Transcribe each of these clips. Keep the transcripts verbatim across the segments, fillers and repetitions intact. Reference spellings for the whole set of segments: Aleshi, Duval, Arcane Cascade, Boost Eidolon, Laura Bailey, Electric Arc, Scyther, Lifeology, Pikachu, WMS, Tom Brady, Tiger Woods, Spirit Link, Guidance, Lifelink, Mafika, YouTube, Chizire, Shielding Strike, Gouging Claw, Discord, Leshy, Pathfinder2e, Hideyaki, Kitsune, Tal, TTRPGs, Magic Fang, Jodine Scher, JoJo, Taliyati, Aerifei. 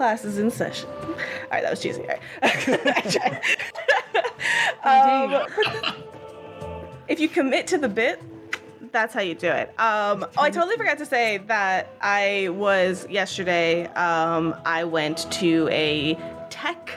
class is in session. All right, that was cheesy. All right. um, if you commit to the bit, that's how you do it. Um, oh, I totally forgot to say that I was yesterday. Um, I went to a tech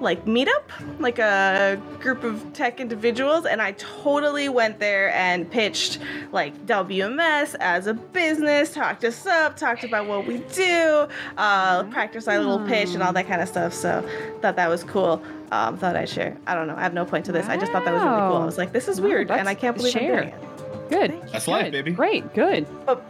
like meetup, like a group of tech individuals, and I totally went there and pitched like W M S as a business, talked us up, talked about what we do, uh, practiced our little pitch and all that kind of stuff. So thought that was cool. Um, thought I'd share. I don't know. I have no point to this. Wow. I just thought that was really cool. I was like, this is wow, weird, and I can't believe share. I'm doing it. Good. That's good. Life, baby. Great. Good. But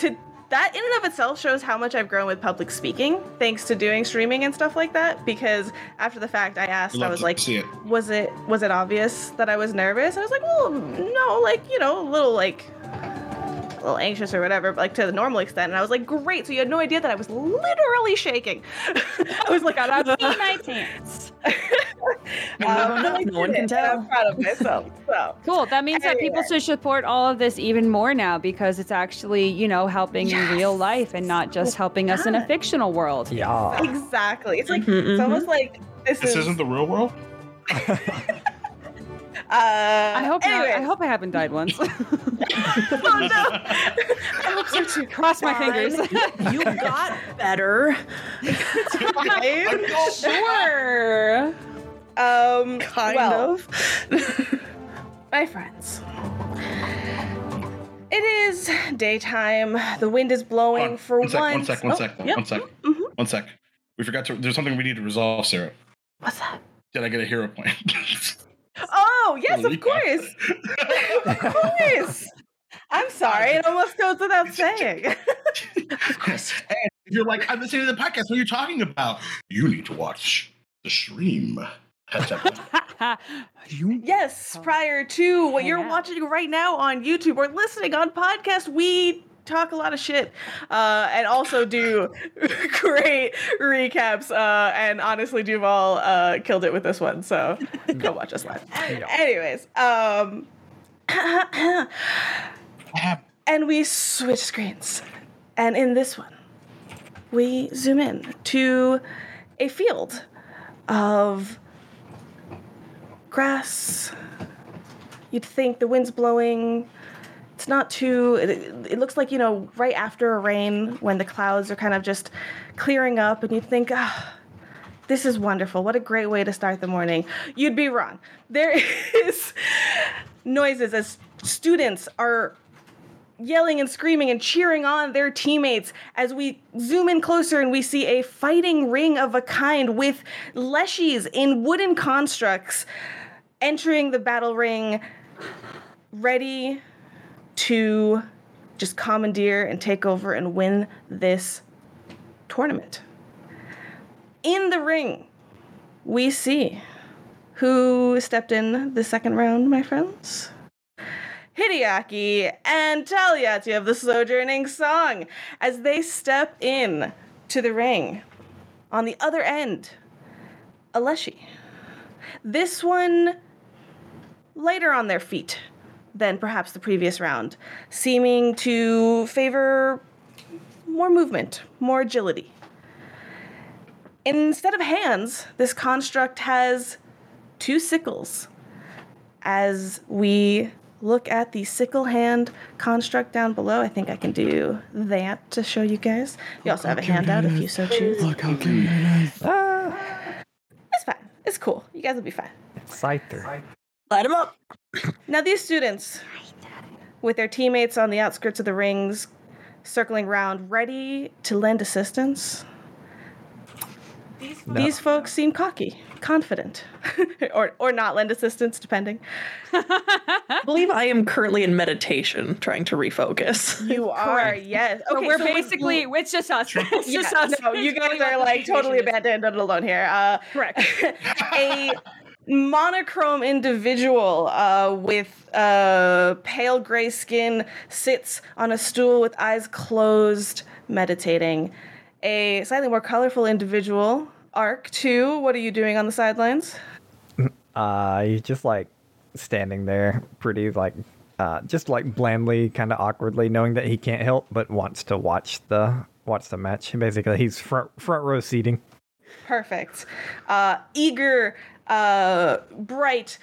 to that in and of itself shows how much I've grown with public speaking, thanks to doing streaming and stuff like that. Because after the fact, I asked, I was like, it. was it was it obvious that I was nervous? I was like, well, no, like, you know, a little like a little anxious or whatever, but like to the normal extent. And I was like, great. So you had no idea that I was literally shaking. I was like, I've seen my pants. um, no, no one can tell. I'm proud of myself. So. Cool. That means anyway. that people should support all of this even more now, because it's actually, you know, helping yes. in real life and not just oh, helping God. us in a fictional world. Yeah. Exactly. It's like mm-hmm, it's mm-hmm. almost like this, this is... isn't the real world. uh, I hope not. I hope I haven't died once. Oh no! I hope so. Cross my fingers. You got better. Sure. Um, kind well, of. My friends, it is daytime. The wind is blowing. On, for one sec, one sec, one oh, sec, yep. one sec, mm-hmm. one sec. We forgot to. There's something we need to resolve, Sarah. What's that? Did I get a hero point? Oh yes, of course. Of course. I'm sorry. It almost goes without saying. Of course. And you're like, I'm listening to the podcast. What are you talking about? You need to watch the stream. Yes, prior to what you're watching right now on YouTube or listening on podcast, we talk a lot of shit uh, and also do great recaps. Uh, and honestly, Duval uh, killed it with this one. So go watch us live. Anyways. Um, and we switch screens. And in this one, we zoom in to a field of grass. You'd think the wind's blowing. It's not too, it, it looks like, you know, right after a rain when the clouds are kind of just clearing up, and you'd think, ah, oh, this is wonderful. What a great way to start the morning. You'd be wrong. There is noises as students are yelling and screaming and cheering on their teammates as we zoom in closer, and we see a fighting ring of a kind with leshis in wooden constructs entering the battle ring, ready to just commandeer and take over and win this tournament. In the ring, we see who stepped in the second round, my friends. Hideyaki and Taliyati of the Sojourning Song, as they step in to the ring. On the other end, Aleshi. This one lighter on their feet than perhaps the previous round, seeming to favor more movement, more agility. Instead of hands, this construct has two sickles. As we look at the sickle hand construct down below. I think I can do that to show you guys. We also have a handout if you so choose. Uh, it's fine. It's cool. You guys will be fine. Scyther. Light them up. Now these students, with their teammates on the outskirts of the rings, circling round, ready to lend assistance. These, no. These folks seem cocky, confident, or or not lend assistance, depending. I believe I am currently in meditation, trying to refocus. You are, yes. Okay, so we're so basically, we're, it's just us. It's yeah, just us. No, you guys are like totally abandoned and alone here. Uh, Correct. A monochrome individual uh, with uh, pale gray skin sits on a stool with eyes closed, meditating. A slightly more colorful individual, Arc two, what are you doing on the sidelines? Uh, he's just like standing there, pretty like, uh, just like blandly, kind of awkwardly, knowing that he can't help, but wants to watch the watch the match. Basically, he's front front row seating. Perfect. Uh, eager, uh, bright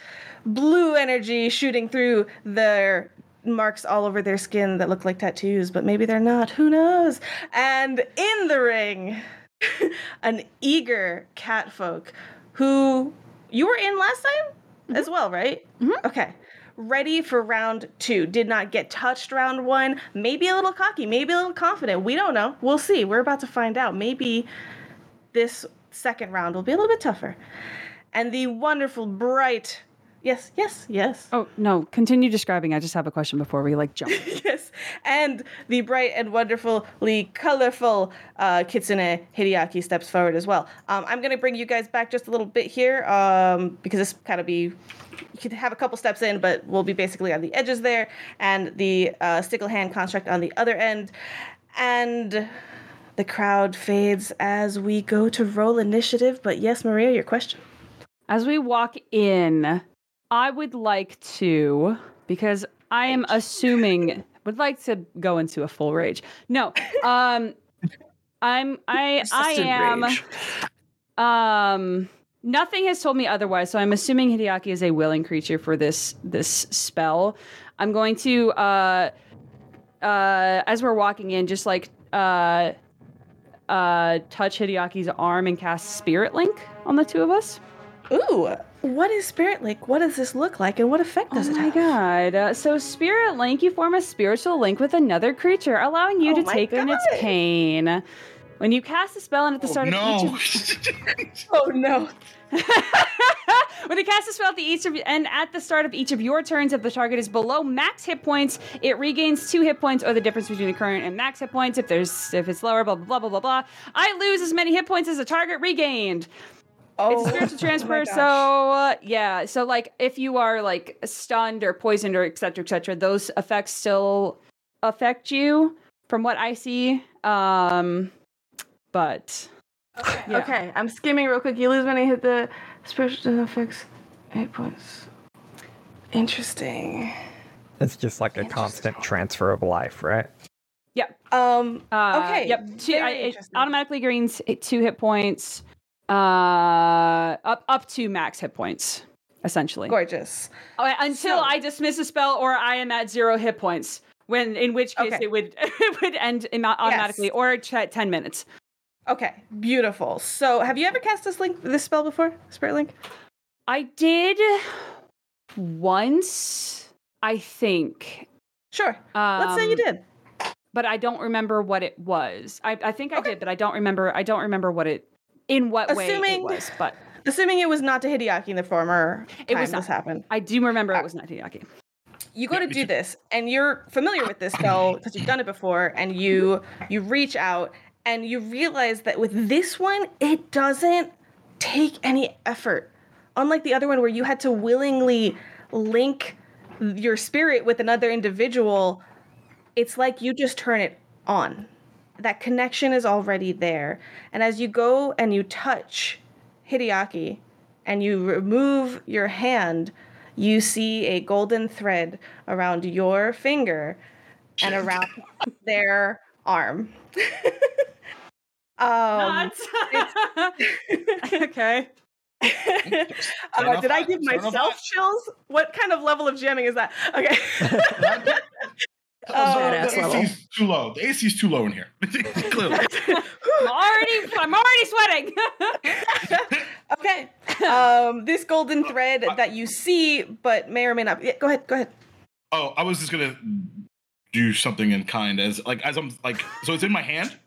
blue energy shooting through their marks all over their skin that look like tattoos, but maybe they're not. Who knows? And in the ring, an eager catfolk who you were in last time mm-hmm. as well, right? Mm-hmm. Okay. Ready for round two. Did not get touched round one. Maybe a little cocky. Maybe a little confident. We don't know. We'll see. We're about to find out. Maybe this second round will be a little bit tougher. And the wonderful, bright... Yes, yes, yes. Oh, no. Continue describing. I just have a question before we, like, jump. Yes. And the bright and wonderfully colorful uh, Kitsune Hideyaki steps forward as well. Um, I'm going to bring you guys back just a little bit here um, because this kind of be... You could have a couple steps in, but we'll be basically on the edges there. And the uh, Stickle Hand Construct on the other end. And... The crowd fades as we go to roll initiative. But yes, Maria, your question. As we walk in, I would like to, because I am assuming, would like to go into a full rage. No, um, I'm, I, I am, rage. um, nothing has told me otherwise. So I'm assuming Hideyaki is a willing creature for this, this spell. I'm going to, uh, uh, as we're walking in, just like, uh, Uh, touch Hideyaki's arm and cast Spirit Link on the two of us. Ooh, what is Spirit Link? What does this look like, and what effect does oh it have? Oh my god. Uh, so Spirit Link, you form a spiritual link with another creature, allowing you oh to take god. on its pain. When you cast a spell and at the start oh, of each no. of... Oh no. When you cast a spell at the each of and at the start of each of your turns, if the target is below max hit points, it regains two hit points or the difference between the current and max hit points. If there's if it's lower, blah blah blah blah blah. I lose as many hit points as the target regained. Oh, it's a spiritual transfer, oh so uh, yeah. So like if you are like stunned or poisoned or et cetera, et cetera, those effects still affect you, from what I see. Um But okay. Yeah. okay, I'm skimming real quick. You lose when I hit the spiritual effects. Eight points. Interesting. It's just like a constant transfer of life, right? Yep. Um. Uh, okay. Yep. Two, I, it automatically gains two hit points. Uh. Up. Up to max hit points, essentially. Gorgeous. Oh, until so. I dismiss a spell or I am at zero hit points. When in which case okay. it would it would end automatically yes. or t- ten minutes. Okay, beautiful. So, have you ever cast this link, this spell before, Spirit Link? I did once, I think. Sure. Um, Let's say you did. But I don't remember what it was. I, I think I okay. did, but I don't remember. I don't remember what it in what assuming, way it was. But assuming it was not to Hideyaki in the former time it was not, this happened. I do remember uh, it was not Hideyaki. You go to do this, and you're familiar with this spell because you've done it before, and you you reach out. And you realize that with this one, it doesn't take any effort. Unlike the other one where you had to willingly link your spirit with another individual, it's like you just turn it on. That connection is already there. And as you go and you touch Hideyaki and you remove your hand, you see a golden thread around your finger and around their arm. Um, okay. Uh, did I give myself chills? What kind of level of jamming is that? Okay. uh, the A C is too low. The A C is too low in here. Clearly. I'm already, I'm already sweating. Okay. Um, this golden thread uh, I, that you see, but may or may not. Yeah, go ahead. Go ahead. Oh, I was just gonna do something in kind as like as I'm like so it's in my hand.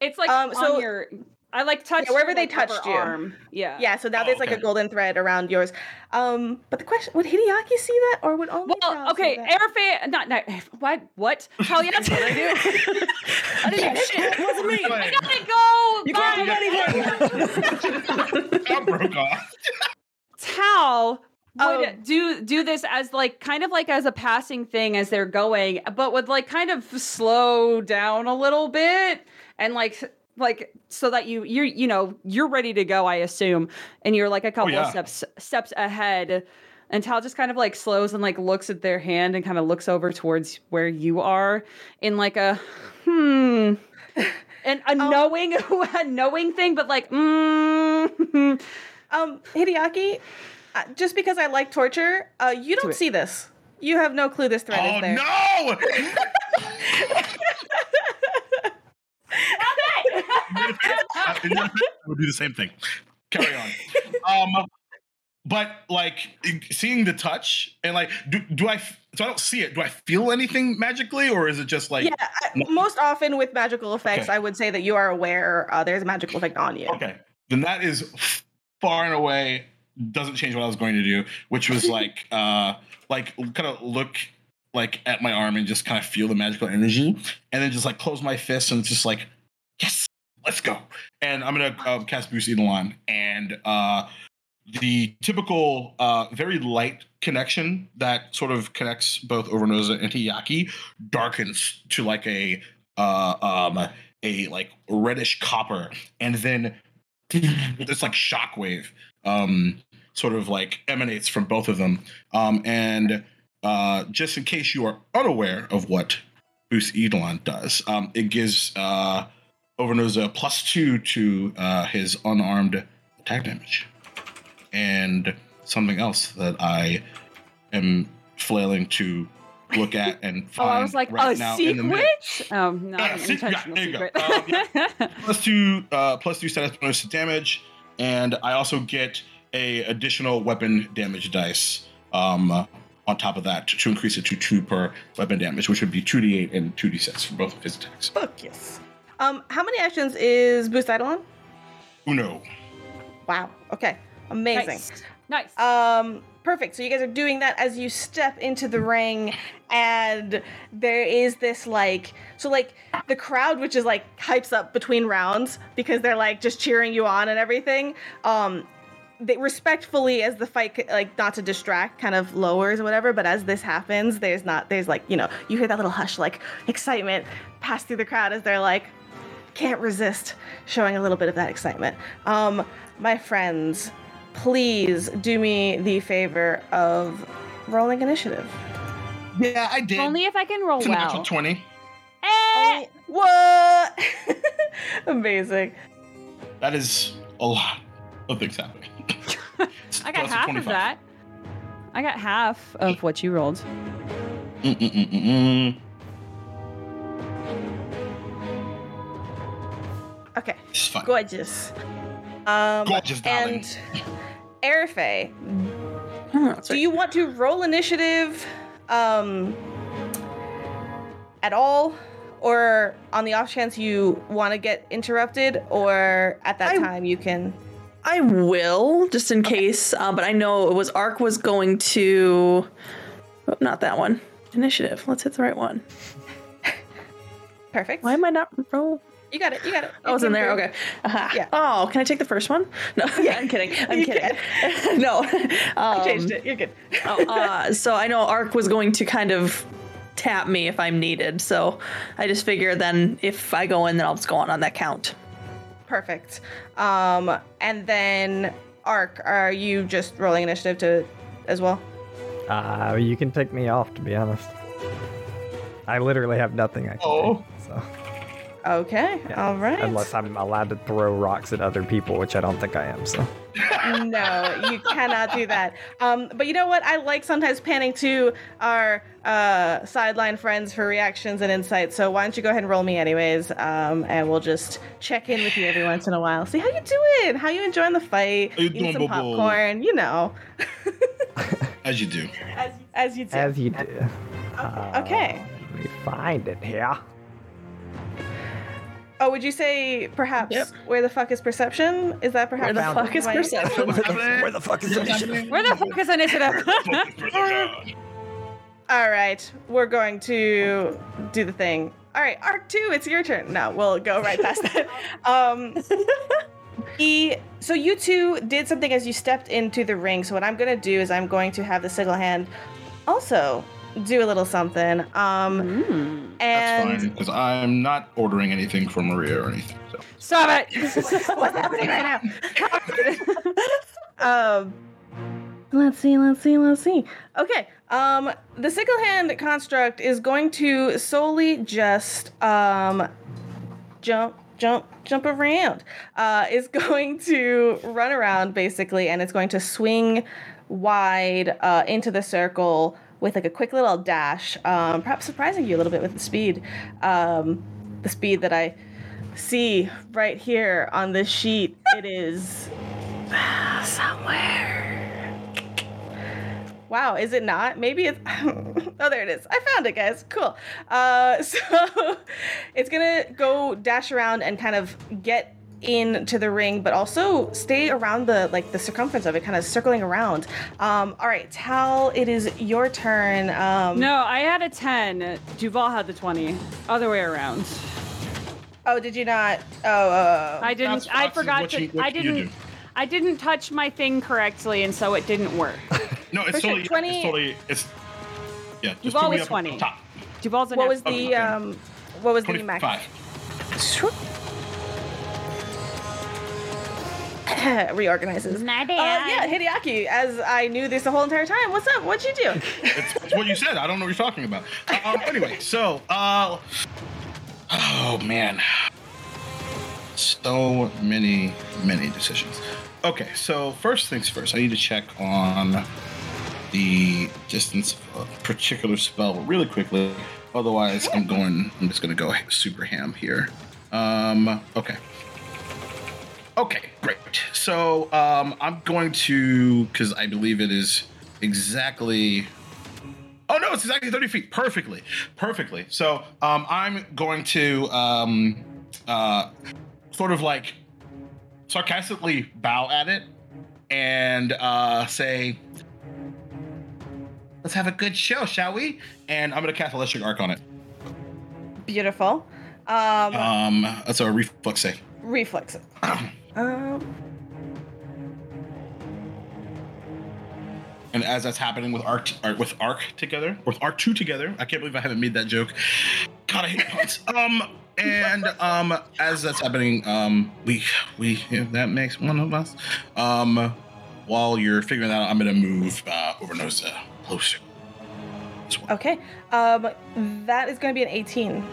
It's like um, on so, your, I like touch yeah, wherever they touched your arm. Yeah. Yeah. So now oh, there's okay. like a golden thread around yours. Um, but the question, would Hideyaki see that, or would only? Well, okay, Aerifei, not not why what? Taliyati, what I do? I didn't do shit. It wasn't me. I gotta go. You can't do anything. I broke off. Tal would um, do do this as like kind of like as a passing thing as they're going, but would like kind of slow down a little bit. And like, like, so that you, you, you know, you're ready to go, I assume. And you're like a couple oh, yeah. of steps, steps ahead. And Tal just kind of like slows and like looks at their hand and kind of looks over towards where you are in like a, hmm. an a um, knowing, a knowing thing, but like, mm. um, Hideyaki, just because I like torture, uh, you don't Do see this. You have no clue this threat oh, is there. Oh no! I would do the same thing. Carry on. Um, but like seeing the touch and like, do, do I? So I don't see it. Do I feel anything magically, or is it just like? Yeah, I, most often with magical effects, okay. I would say that you are aware uh, there's a magical effect on you. Okay, then that is far and away doesn't change what I was going to do, which was like, uh, like kind of look like at my arm and just kind of feel the magical energy, and then just like close my fist and just like, yes, let's go. And I'm gonna uh, cast Boost Eidolon, and uh, the typical uh, very light connection that sort of connects both Overnoza and Hideyaki darkens to like a uh, um, a like reddish copper, and then this like shockwave um, sort of like emanates from both of them. Um, and uh, just in case you are unaware of what Boost Eidolon does, um, it gives uh, Overnoza plus two to uh, his unarmed attack damage. And something else that I am flailing to look at and find. Oh, I was like, right a secret? Oh, no, uh, an intentional yeah, secret. Uh, yeah. plus two, uh, plus two status bonus to damage, and I also get a additional weapon damage dice um, uh, on top of that to, to increase it to two per weapon damage, which would be two d eight and two d six for both of his attacks. Fuck yes. Um, how many actions is Boost Eidolon? Uno. Wow. Okay. Amazing. Nice. nice. Um, perfect. So you guys are doing that as you step into the ring, and there is this like, so like the crowd, which is like hypes up between rounds because they're like just cheering you on and everything. Um, they respectfully, as the fight, like not to distract, kind of lowers or whatever, but as this happens, there's not, there's like, you know, you hear that little hush, like excitement pass through the crowd as they're like, can't resist showing a little bit of that excitement. Um, my friends, please do me the favor of rolling initiative. Yeah, I did. Only if I can roll well. It's a natural twenty. Eh! What? Amazing. That is a lot of things happening. I got half of that. I got half of what you rolled. Mm-mm-mm-mm-mm. Okay. It's fine. Gorgeous. Um, Gorgeous, darling. And Aerifei, hmm, do you want to roll initiative um, at all, or on the off chance you want to get interrupted, or at that I, time you can? I will, just in okay. case. Um, but I know it was Arc was going to, oh, not that one. Initiative. Let's hit the right one. Perfect. Why am I not roll? You got it. You got it. Oh, it's in there. Okay. Uh-huh. Yeah. Oh, can I take the first one? No, yeah. I'm kidding. I'm you kidding. no. Um, I changed it. You're good. oh, uh, so I know Arc was going to kind of tap me if I'm needed. So I just figure then if I go in, then I'll just go on on that count. Perfect. Um, and then Arc, are you just rolling initiative to as well? Uh, you can pick me off, to be honest. I literally have nothing I can oh. do. So. Okay, yeah. All right. Unless I'm allowed to throw rocks at other people, which I don't think I am, so. No, you cannot do that. Um, but you know what? I like sometimes panning to our uh, sideline friends for reactions and insights, so why don't you go ahead and roll me anyways, um, and we'll just check in with you every once in a while. See how you doing? How you enjoying the fight? You Eat doing some bubble? popcorn, you know. As you do. As, as you do. As you do. Okay. Uh, okay. Let me find it here. Oh, would you say perhaps yep. where the fuck is perception? Is that perhaps where the fuck is perception? Where the fuck is initiative? Where the fuck is initiative? All right, we're going to do the thing. All right, Arc two, it's your turn. No, we'll go right past that. Um, e, so you two did something as you stepped into the ring. So what I'm going to do is I'm going to have the single hand also do a little something. Um, mm. and That's fine, because I'm not ordering anything for Maria or anything. So. Stop it! What's happening right now? um, let's see, let's see, let's see. Okay, um, the sickle hand construct is going to solely just um, jump jump jump around. Uh, it's going to run around, basically, and it's going to swing wide uh, into the circle with like a quick little dash, um, perhaps surprising you a little bit with the speed. Um, the speed that I see right here on this sheet, it is somewhere. Wow, is it not? Maybe it's... Oh, there it is. I found it, guys. Cool. Uh, so it's going to go dash around and kind of get into the ring, but also stay around the like the circumference of it, kind of circling around. Um, all right, Tal, it is your turn. Um, no, I had a ten. Duval had the twenty. Other way around. Oh, did you not? Oh, uh, I didn't. Fox, I forgot to. You, I didn't. I didn't touch my thing correctly, and so it didn't work. No, it's totally, sure. twenty, it's totally, it's, yeah. Just Duval was twenty. Top. Duval's an what was the, okay. um, what was the max? twenty-five. Reorganizes. My bad. Uh, yeah, Hideyaki, as I knew this the whole entire time. What's up? What'd you do? it's, it's what you said. I don't know what you're talking about. Um, anyway, so, uh, oh, man. So many, many decisions. Okay, so first things first, I need to check on the distance of a particular spell really quickly. Otherwise, I'm going. I'm just going to go super ham here. Um, okay. Okay, great. So um, I'm going to, because I believe it is exactly. Oh no, it's exactly thirty feet. Perfectly, perfectly. So um, I'm going to um, uh, sort of like sarcastically bow at it and uh, say, "Let's have a good show, shall we?" And I'm going to cast Electric Arc on it. Beautiful. Um, um, that's a reflex save. Reflex. um. And as that's happening with arc, arc with arc together, with arc two together, I can't believe I haven't made that joke. God, I hate puns. um. And um, as that's happening, um, we we if that makes one of us. Um, while you're figuring that out, I'm gonna move uh, Overnoza closer. Okay. Um, that is gonna be an eighteen.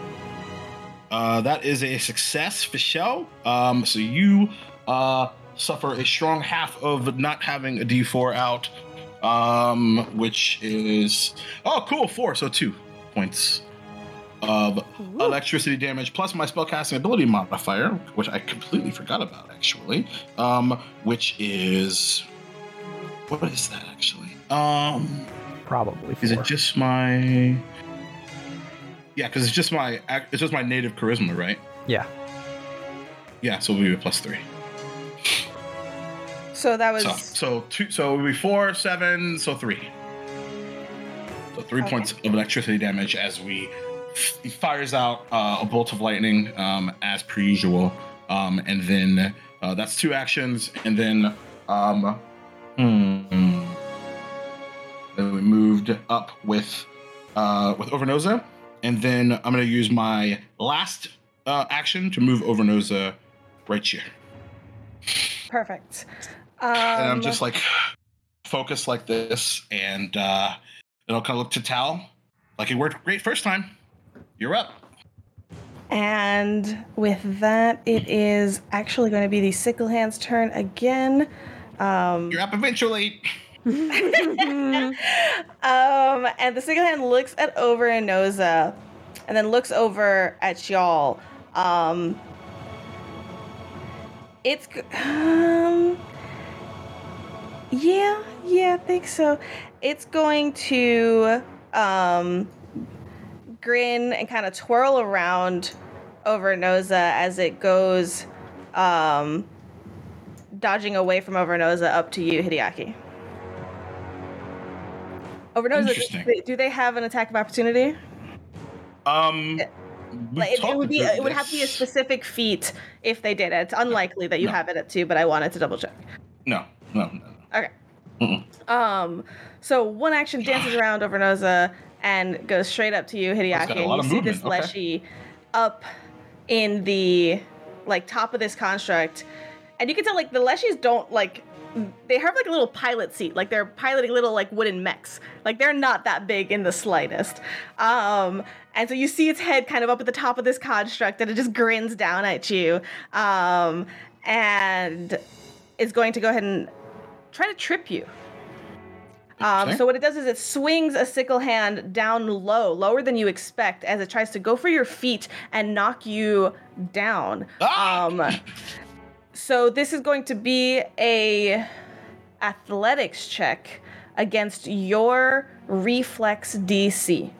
Uh, that is a success for show. Um, so you uh suffer a strong half of not having a D four out, um, which is oh cool four, so two points of Ooh. electricity damage, plus my spellcasting ability modifier, which I completely forgot about, actually, um, which is... What is that, actually? Um, Probably four. Is it just my... Yeah, because it's just my it's just my native charisma, right? Yeah. Yeah, so it'll be a plus three. So that was... So, so two. So it'll be four, seven, so three. So three okay. points of electricity damage as we... He fires out uh, a bolt of lightning um, as per usual, um, and then uh, that's two actions, and then um, mm, then we moved up with uh, with Overnoza, and then I'm going to use my last uh, action to move Overnoza right here. Perfect. Um, and I'm just like focused like this, and uh, it'll kind of look to Tal like it worked great first time. You're up. And with that, it is actually going to be the Sickle Hand's turn again. Um, You're up eventually. um, and the Sickle Hand looks at Overnoza and then looks over at y'all. Um, it's... Um, yeah, yeah, I think so. It's going to... Um, grin and kind of twirl around Overnoza as it goes, um, dodging away from Overnoza up to you, Hideyaki. Overnoza, do, do they have an attack of opportunity? Um, like, it, it would be it this. would have to be a specific feat if they did it. It's unlikely no, that you no. have it at two, but I wanted to double check. No, no, no. Okay. Mm-mm. Um. So one action dances around Overnoza and goes straight up to you, Hideyaki. And you see this Leshy okay. up in the like top of this construct, And you can tell, like, the Leshis don't, like, they have, like, a little pilot seat. Like, they're piloting little, like, wooden mechs. Like, they're not that big in the slightest. Um, and so you see its head kind of up at the top of this construct, and it just grins down at you. Um, and is going to go ahead and try to trip you. Um, so what it does is it swings a sickle hand down low, lower than you expect, as it tries to go for your feet and knock you down. Ah! Um, so this is going to be a athletics check against your reflex D C.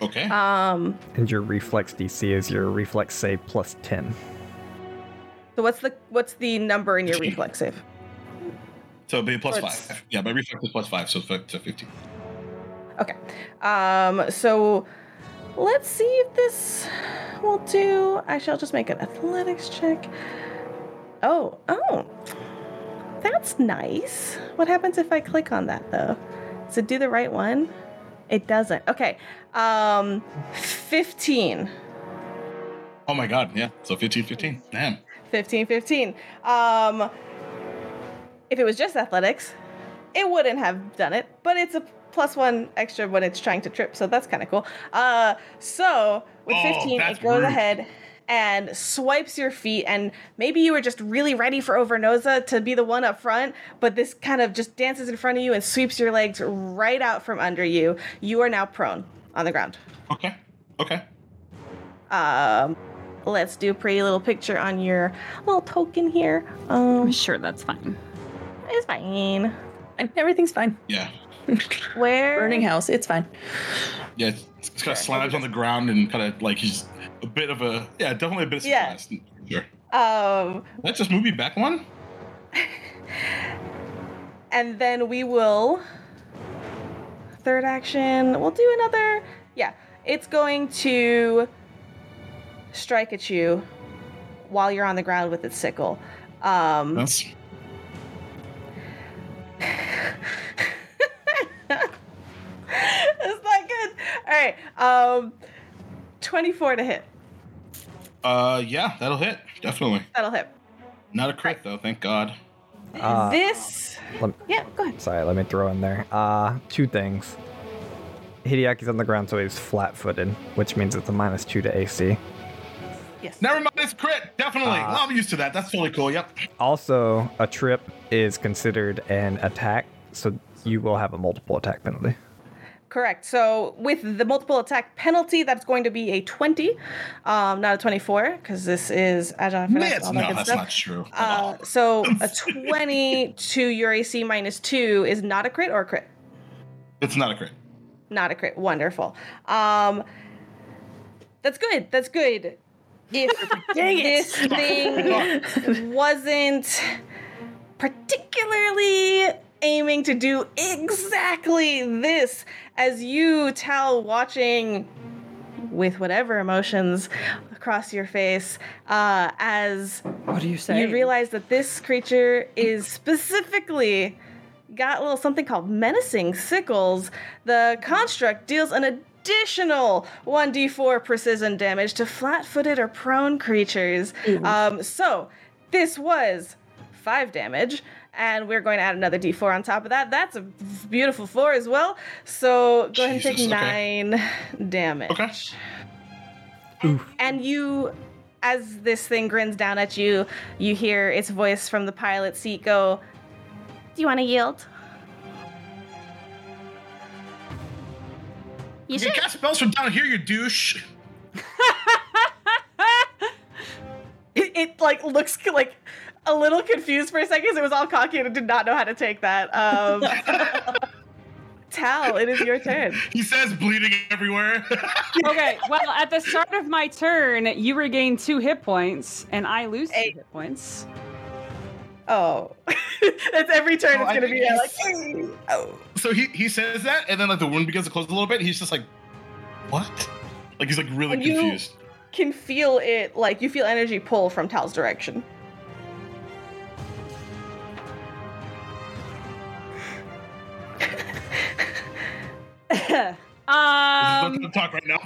Okay. Um, and your reflex D C is your reflex save plus ten. So what's the what's the number in your reflex save? So it'd be plus five. Yeah, my reflex is plus five, so fifty. Okay. Um, so let's see if this will do. I shall just make an athletics check. Oh, oh. That's nice. What happens if I click on that, though? Does it do the right one? It doesn't. Okay. Um, fifteen. Oh, my God. Yeah, so fifteen fifteen. Damn. fifteen fifteen. Um... If it was just athletics, it wouldn't have done it, but it's a plus one extra when it's trying to trip, so that's kind of cool. Uh, so with oh, fifteen, it goes rude. ahead and swipes your feet, and maybe you were just really ready for Overnoza to be the one up front, but this kind of just dances in front of you and sweeps your legs right out from under you. You are now prone on the ground. Okay, okay. Um, let's do a pretty little picture on your little token here. Um, I'm sure that's fine. It's fine. Everything's fine. Yeah. Where? Burning house. It's fine. Yeah, it's, it's kind of slabs on the ground and kind of like he's a bit of a, yeah, definitely a bit of surprise. Yeah. Sure. Um, let's just move you back one. And then we will, third action, we'll do another, yeah. It's going to strike at you while you're on the ground with its sickle. Um, That's... It's not good. All right, um, twenty-four to hit. Uh, yeah, that'll hit. Definitely. That'll hit. Not a crit though, thank God. Uh, this. Me, yeah, go ahead. Sorry, let me throw in there. Uh, two things. Hideyaki's on the ground, so he's flat-footed, which means it's a minus two to A C. Yes. Never mind, it's crit. Definitely. Uh, well, I'm used to that. That's totally cool. Yep. Also, a trip is considered an attack, so you will have a multiple attack penalty. Correct. So with the multiple attack penalty, that's going to be a twenty, um, not a twenty-four, because this is agile. No, all that no good that's stuff. Not true. Uh, so a twenty to your A C minus two is not a crit or a crit? It's not a crit. Not a crit. Wonderful. Um, that's good. That's good. If this thing wasn't particularly aiming to do exactly this, as you tell, watching with whatever emotions across your face, uh, as what do you say? You realize that this creature is specifically got a little something called menacing sickles. The construct deals an ad- additional one d four precision damage to flat-footed or prone creatures. Um, so this was five damage, and we're going to add another d four on top of that. That's a beautiful four as well. So go ahead Jesus, and take nine okay. damage. Okay. Oof. And you, as this thing grins down at you, you hear its voice from the pilot seat go, "Do you want to yield? You, you cast spells from down here, you douche." it, it like looks like a little confused for a second, because it was all cocky and it did not know how to take that. Um, Tal, it is your turn. He says bleeding everywhere. Okay, well, at the start of my turn, you regain two hit points, and I lose Eight. two hit points. Oh, that's every turn. Oh, it's gonna be like, hey. Oh. So he he says that, and then like the wound begins to close a little bit. He's just like, what? Like he's like really and confused. You can feel it, like you feel energy pull from Tal's direction. um. Don't talk right now.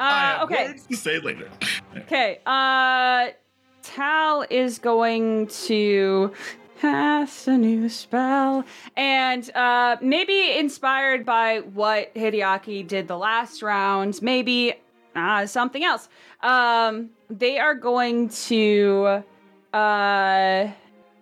uh, okay. What to say later. Okay, uh, Tal is going to cast a new spell. And uh, maybe inspired by what Hideyaki did the last round, maybe uh, something else. Um, they are going to uh,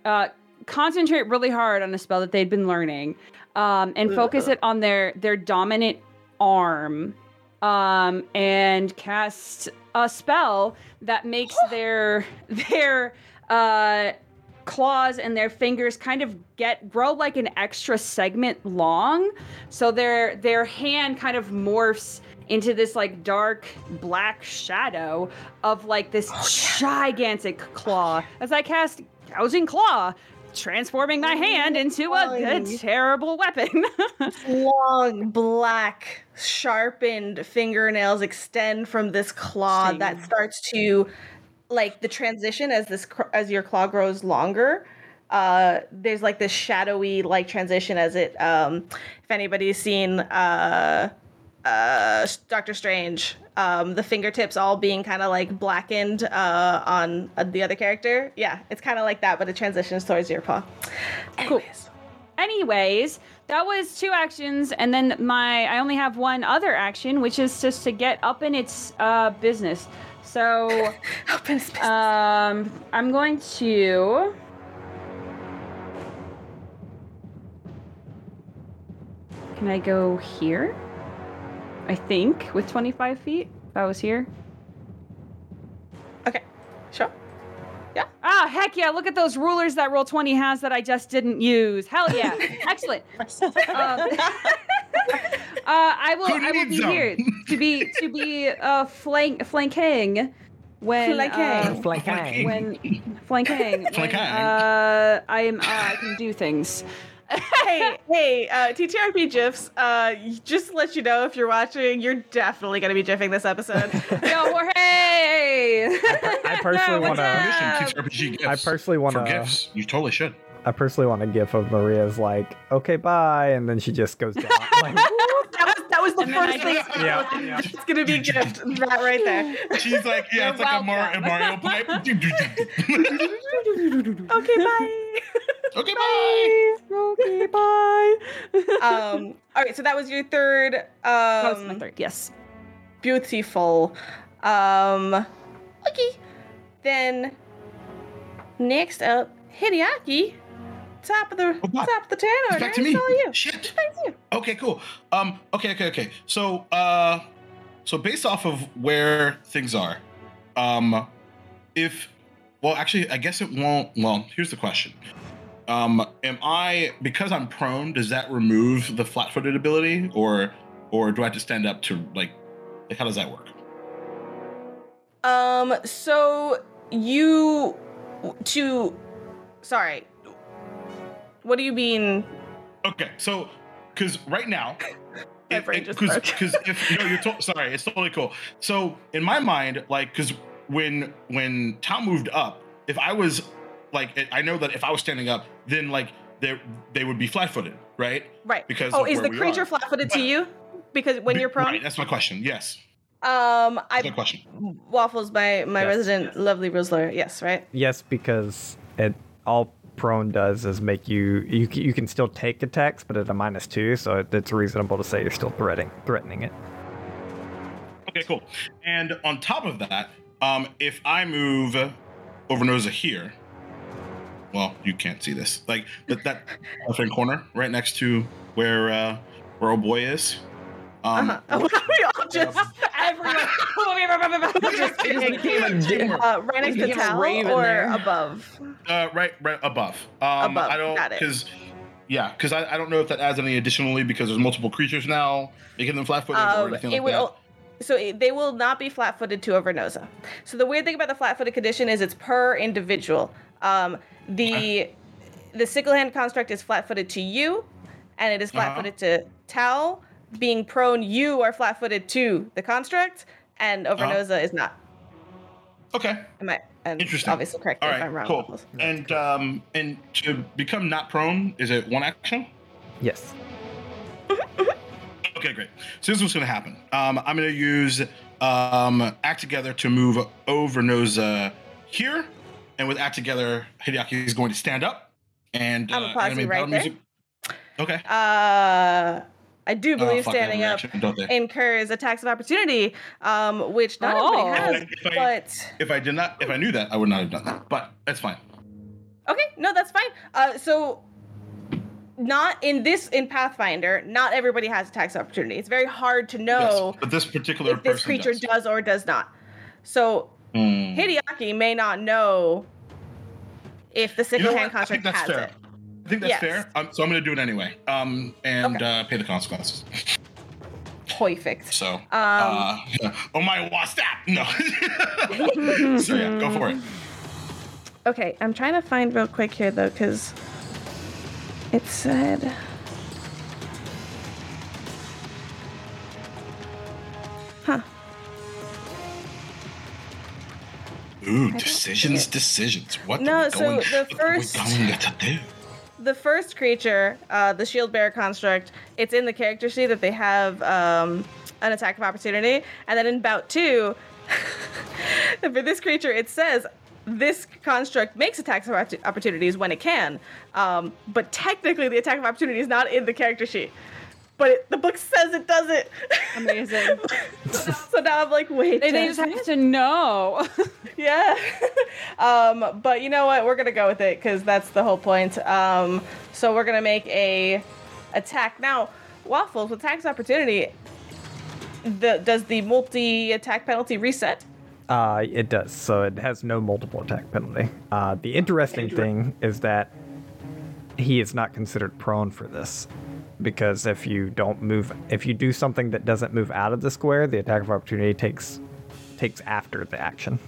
uh, concentrate really hard on a spell that they'd been learning um, and focus it on their, their dominant arm. Um, and cast a spell that makes their their uh, claws and their fingers kind of get grow like an extra segment long. So their their hand kind of morphs into this like dark black shadow of like this oh, gigantic yeah. claw. As I cast Gouging Claw, transforming my hand into a, a terrible weapon. Long, black, sharpened fingernails extend from this claw Same. that starts to, like, the transition as this as your claw grows longer. Uh, there's like this shadowy like transition as it. Um, if anybody's seen uh, uh, Doctor Strange, um, the fingertips all being kind of like blackened uh, on uh, the other character. Yeah, it's kind of like that, but it transitions towards your paw. Anyways. Cool. Anyways, that was two actions, and then my I only have one other action, which is just to get up in its uh, business. So, up in its business. Um, I'm going to. Can I go here? I think with twenty-five feet. If I was here. Okay, sure. Yeah. Ah, heck yeah. Look at those rulers that roll twenty has that I just didn't use. Hell yeah. Excellent. Um, uh, I will I will be them? here to be to be uh, flank flanking when flanking. Uh, flanking. when flanking. Flanking. Uh, I am uh, I can do things. hey, hey, uh, T T R P GIFs, uh, just to let you know, if you're watching, you're definitely going to be GIFing this episode. Yo, Jorge! I, I personally want to... T T R P G GIFs. I personally want to... For GIFs, you totally should. I personally want a GIF of Maria's like, okay, bye, and then she just goes down. Like, that was that was the first thing. Just, yeah, yeah. It's going to be a GIF, that right there. She's like, yeah, you're it's welcome. Like a Mario play. Okay, bye! Okay, bye. Bye. Okay, bye. um, all right, so that was your third. Um, that was my third. Yes. Beautiful. Um, okay. Then next up, Hideyaki. Top of the oh, top of the turn order. It's back to me. You. Shit. Back to you. Okay, cool. Um, okay, okay, okay. So, uh, so based off of where things are, um, if well, actually, I guess it won't. Well, here's the question. Um, am I, because I'm prone, does that remove the flat-footed ability, or or do I have to stand up to, like, like how does that work? Um, so you, to, sorry, what do you mean? Okay, so, because right now, because if, no, you're, to- sorry, it's totally cool. So, in my mind, like, because when, when Tom moved up, if I was, like, I know that if I was standing up, then, like, they they would be flat-footed, right? Right. Because oh, is the creature flat-footed to you? Because when be, you're prone? Right, that's my question, yes. Um, that's I, my question. Waffles, my, my yes. resident yes. lovely Rizzler, yes, right? Yes, because it all prone does is make you, you, you can still take attacks, but at a minus two, so it, it's reasonable to say you're still threatening, threatening it. Okay, cool. And on top of that, um, if I move Overnoza here, well, you can't see this. Like that, that left-hand corner right next to where uh, where old boy is. Um, uh-huh. We all just everyone. just uh, right next to Tal or above. Uh, right, right above. Um, above. I don't, Got it. Cause, yeah, because I, I don't know if that adds any additionally because there's multiple creatures now making them flat-footed um, or anything like will, that. So they will not be flat-footed to Overnoza. So the weird thing about the flat-footed condition is it's per individual. Um, the the sickle hand construct is flat-footed to you, and it is flat-footed uh-huh. to Tal. Being prone, you are flat-footed to the construct, and Overnoza uh-huh. is not. Okay. Am I? And Interesting. Obviously, correct me All right, if I'm wrong. Cool. And cool. um, and to become not prone, is it one action? Yes. Okay, great. So this is what's going to happen. Um, I'm going to use um, Act Together to move Overnoza here. And with Act Together, Hideyaki is going to stand up. And, I'm uh, pause you right there. Music. Okay. Uh, I do believe oh, standing up incurs attacks of opportunity, um, which not oh. everybody has. If I, if but I, if I did not, if I knew that, I would not have done that. But that's fine. Okay, no, that's fine. Uh, so, not in this in Pathfinder, not everybody has attacks of opportunity. It's very hard to know. Yes, but this particular if this creature does. does or does not. So, mm. Hideyaki may not know if the Sick you know Hand contract has fair. it. I think that's yes. fair, um, so I'm going to do it anyway, um, and okay. uh, pay the consequences. Perfect. So, um, uh, oh my, what's that? No. So yeah, go for it. Okay, I'm trying to find real quick here though, because it said. Huh. Ooh, decisions, decisions. What no, are we going, so the first... what are we going to do? The first creature, uh, the Shield Bearer Construct, it's in the character sheet that they have um, an attack of opportunity. And then in bout two, for this creature, it says this construct makes attacks of opportunities when it can. Um, but technically, the attack of opportunity is not in the character sheet. But it, the book says it does it. Amazing. So now I'm like, wait. They, they just have to know. Yeah. Um, but you know what? We're going to go with it because that's the whole point. Um, so we're going to make a attack. Now, Waffles, with attacks opportunity, the, does the multi-attack penalty reset? Uh, it does. So it has no multiple attack penalty. Uh, the interesting thing is that he is not considered prone for this. Because if you don't move, if you do something that doesn't move out of the square, the attack of opportunity takes takes after the action.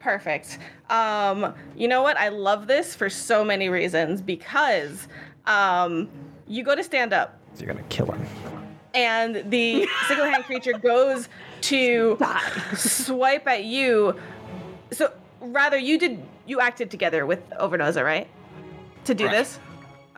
Perfect. Um, you know what? I love this for so many reasons because um, you go to stand up. So you're gonna kill him. And the single hand creature goes to swipe at you. So rather, you did you acted together with Overnoza, right? To do right. this.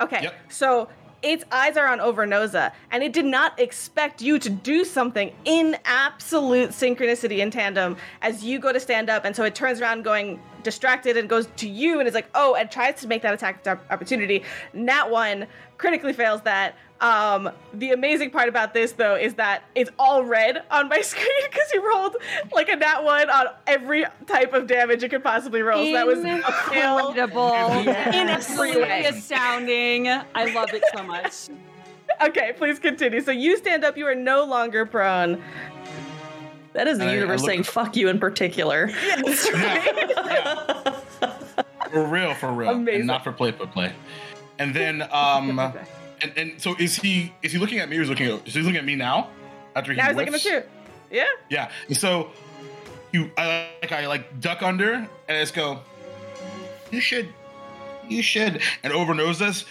Okay. Yep. So. Its eyes are on Overnoza, and it did not expect you to do something in absolute synchronicity in tandem as you go to stand up, and so it turns around going distracted and goes to you and is like, oh, and tries to make that attack opportunity. Nat one critically fails that. Um, the amazing part about this, though, is that it's all red on my screen because you rolled like a nat one on every type of damage you could possibly roll. So that was incredible. Absolutely yes. astounding. I love it so much. Okay, please continue. So you stand up. You are no longer prone. That is the and universe I, I saying, fuck you in particular. Yes, right? Yeah. Yeah. For real, for real. Amazing. And not for play, but play. And then... Um, And, and so is he? Is he looking at me? Or is looking? At, is he looking at me now? After he now he's looking at you. Yeah. Yeah. And so, you I like I like duck under and I just go. You should, you should. And Overnoza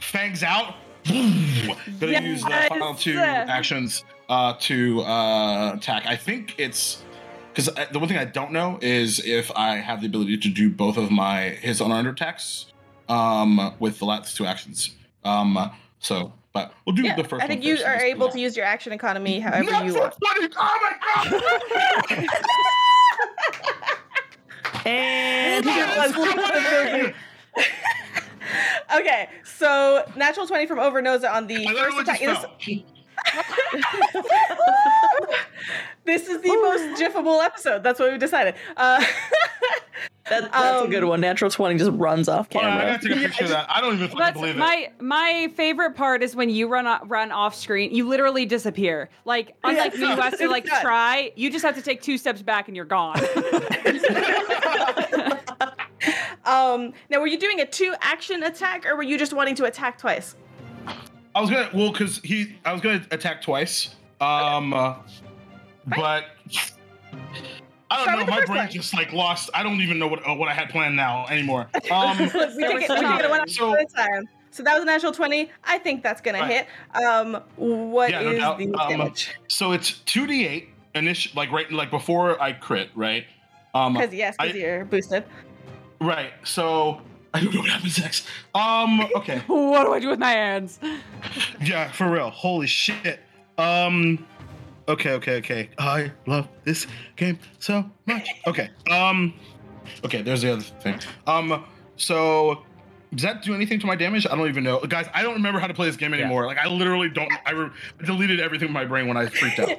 fangs out. Yes. Gonna use the final two actions uh, to uh, attack. I think it's because the one thing I don't know is if I have the ability to do both of my his unarmed attacks um, with the last two actions. Um. So, but we'll do yeah, the first. I think one you first, are able to use your action economy however Not you want. Funny. Oh my god! And okay, so natural twenty from Overnoza on the I first attack. Is... this is the Ooh. most GIFable episode. That's what we decided. Uh, That, that's um, a good one. Natural twenty just runs off camera. All right, I gotta take a picture of that. I don't even fucking believe it. My my favorite part is when you run run off screen. You literally disappear. Like unlike yeah, me, no, you have to like done. try. You just have to take two steps back and you're gone. um, now, were you doing a two action attack, or were you just wanting to attack twice? I was gonna well, cause he I was gonna attack twice. Um, okay. uh, but. I don't Start know. My brain one. just like lost. I don't even know what uh, what I had planned now anymore. Um, we take it, we take it one so, at a time. So that was a natural twenty. I think that's gonna right. hit. Um, what yeah, is no, the um, damage? So it's two d eight initial, like right, like before I crit, right? Um, because yes, because you're boosted. Right. So I don't know what happens next. Um. Okay. What do I do with my hands? Yeah, for real. Holy shit. Um. Okay, okay, okay. I love this game so much. Okay. Um. Okay, there's the other thing. Um. So, does that do anything to my damage? I don't even know. Guys, I don't remember how to play this game anymore. Yeah. Like, I literally don't. I re- deleted everything in my brain when I freaked out.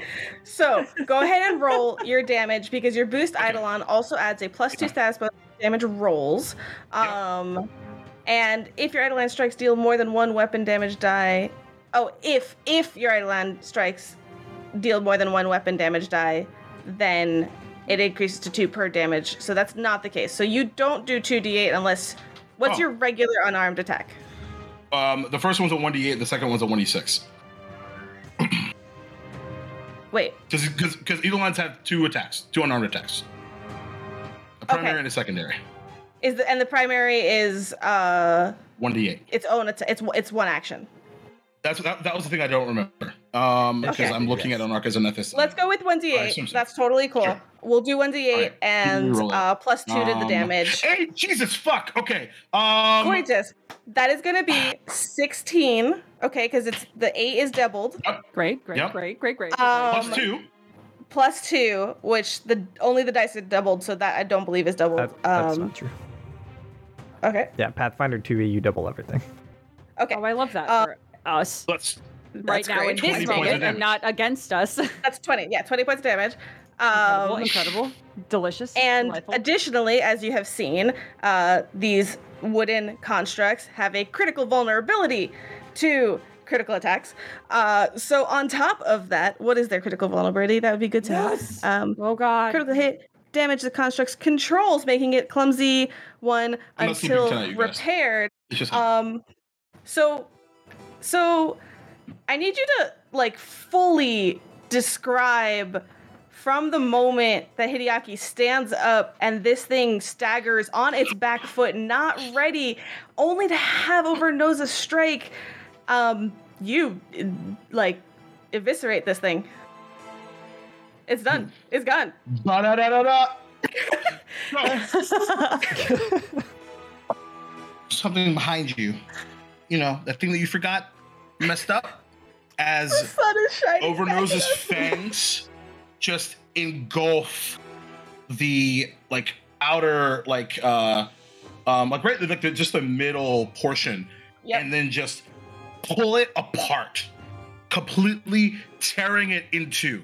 So, go ahead and roll your damage because your Boost okay. Eidolon also adds a plus two status bonus to damage rolls. Um, yeah. And if your Eidolon strikes deal more than one weapon damage die... Oh, if if your Eidolon strikes deal more than one weapon damage die, then it increases to two per damage. So that's not the case. So you don't do two d eight unless... What's oh. your regular unarmed attack? Um, the first one's a one d eight. The second one's a one d six. Wait. Because Eidolons have two attacks, two unarmed attacks. A primary okay. and a secondary. Is the, and the primary is uh, one d eight. Its own. It's it's it's one action. That's that, that was the thing I don't remember. Um, because okay. I'm looking yes. at Onark as an ethicist. Let's go with one d eight. That's totally cool. Sure. We'll do one d eight right. and uh, plus two um, to the damage. Hey, Jesus fuck. Okay. Um, Gorgeous. That is going to be sixteen. Okay, because it's the eight is doubled. Yep. Great, great, yep. great, great, great, great. Um, plus two. Plus two, which the only the dice are doubled, so that I don't believe is doubled. That, that's um, not true. Okay. Yeah, Pathfinder two E, you double everything. Okay. Oh, I love that um, for us. Let's, right now great. In this moment, and not against us. That's twenty. Yeah, twenty points of damage. Incredible, um, incredible, delicious, and delightful. Additionally, as you have seen, uh, these wooden constructs have a critical vulnerability to critical attacks. Uh, so on top of that, what is their critical vulnerability? That would be good to know. Yes. Um, oh God! Critical hit damage the construct's controls, making it clumsy one I'm until you, repaired. Just... Um, so, so I need you to like fully describe. From the moment that Hideyaki stands up and this thing staggers on its back foot, not ready, only to have Overnoza strike, um, you, like, eviscerate this thing. It's done. It's gone. Something behind you. You know, that thing that you forgot messed up as Overnoza's fangs... just engulf the like outer like uh um like right like the, just the middle portion yep. and then just pull it apart, completely tearing it in two.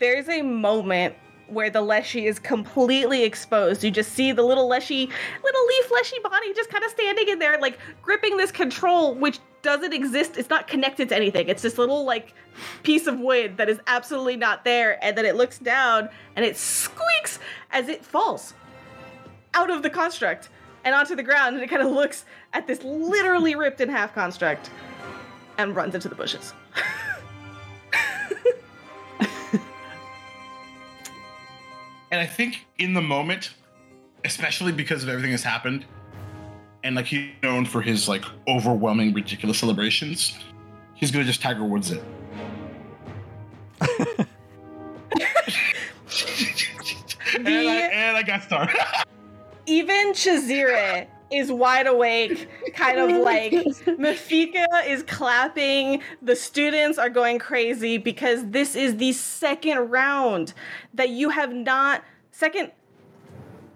There's a moment where the Leshy is completely exposed. You just see the little Leshy, little leaf Leshy body just kind of standing in there, like gripping this control, which doesn't exist. It's not connected to anything. It's this little, like, piece of wood that is absolutely not there. And then it looks down and it squeaks as it falls out of the construct and onto the ground. And it kind of looks at this literally ripped in half construct and runs into the bushes. And I think in the moment, especially because of everything that's happened, and like he's known for his like overwhelming, ridiculous celebrations, he's gonna just Tiger Woods it. and, I, and I got started. Even Chizire is wide awake, kind of like Mafika is clapping. The students are going crazy because this is the second round that you have not, second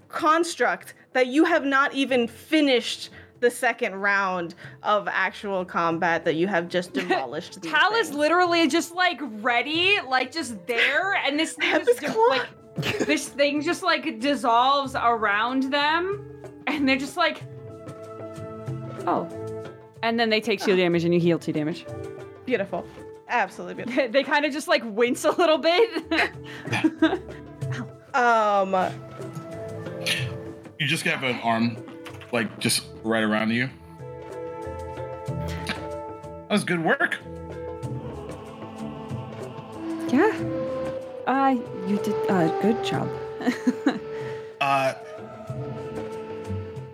construct that you have not even finished the second round of actual combat that you have just demolished. Tal is literally just like ready, like just there, and this thing just de- like this thing just like dissolves around them. And they're just like, oh. And then they take shield damage and you heal two damage. Beautiful. Absolutely beautiful. They kind of just like wince a little bit. um, You just have an arm like just right around you. That was good work. Yeah. Uh, you did a uh, good job. uh...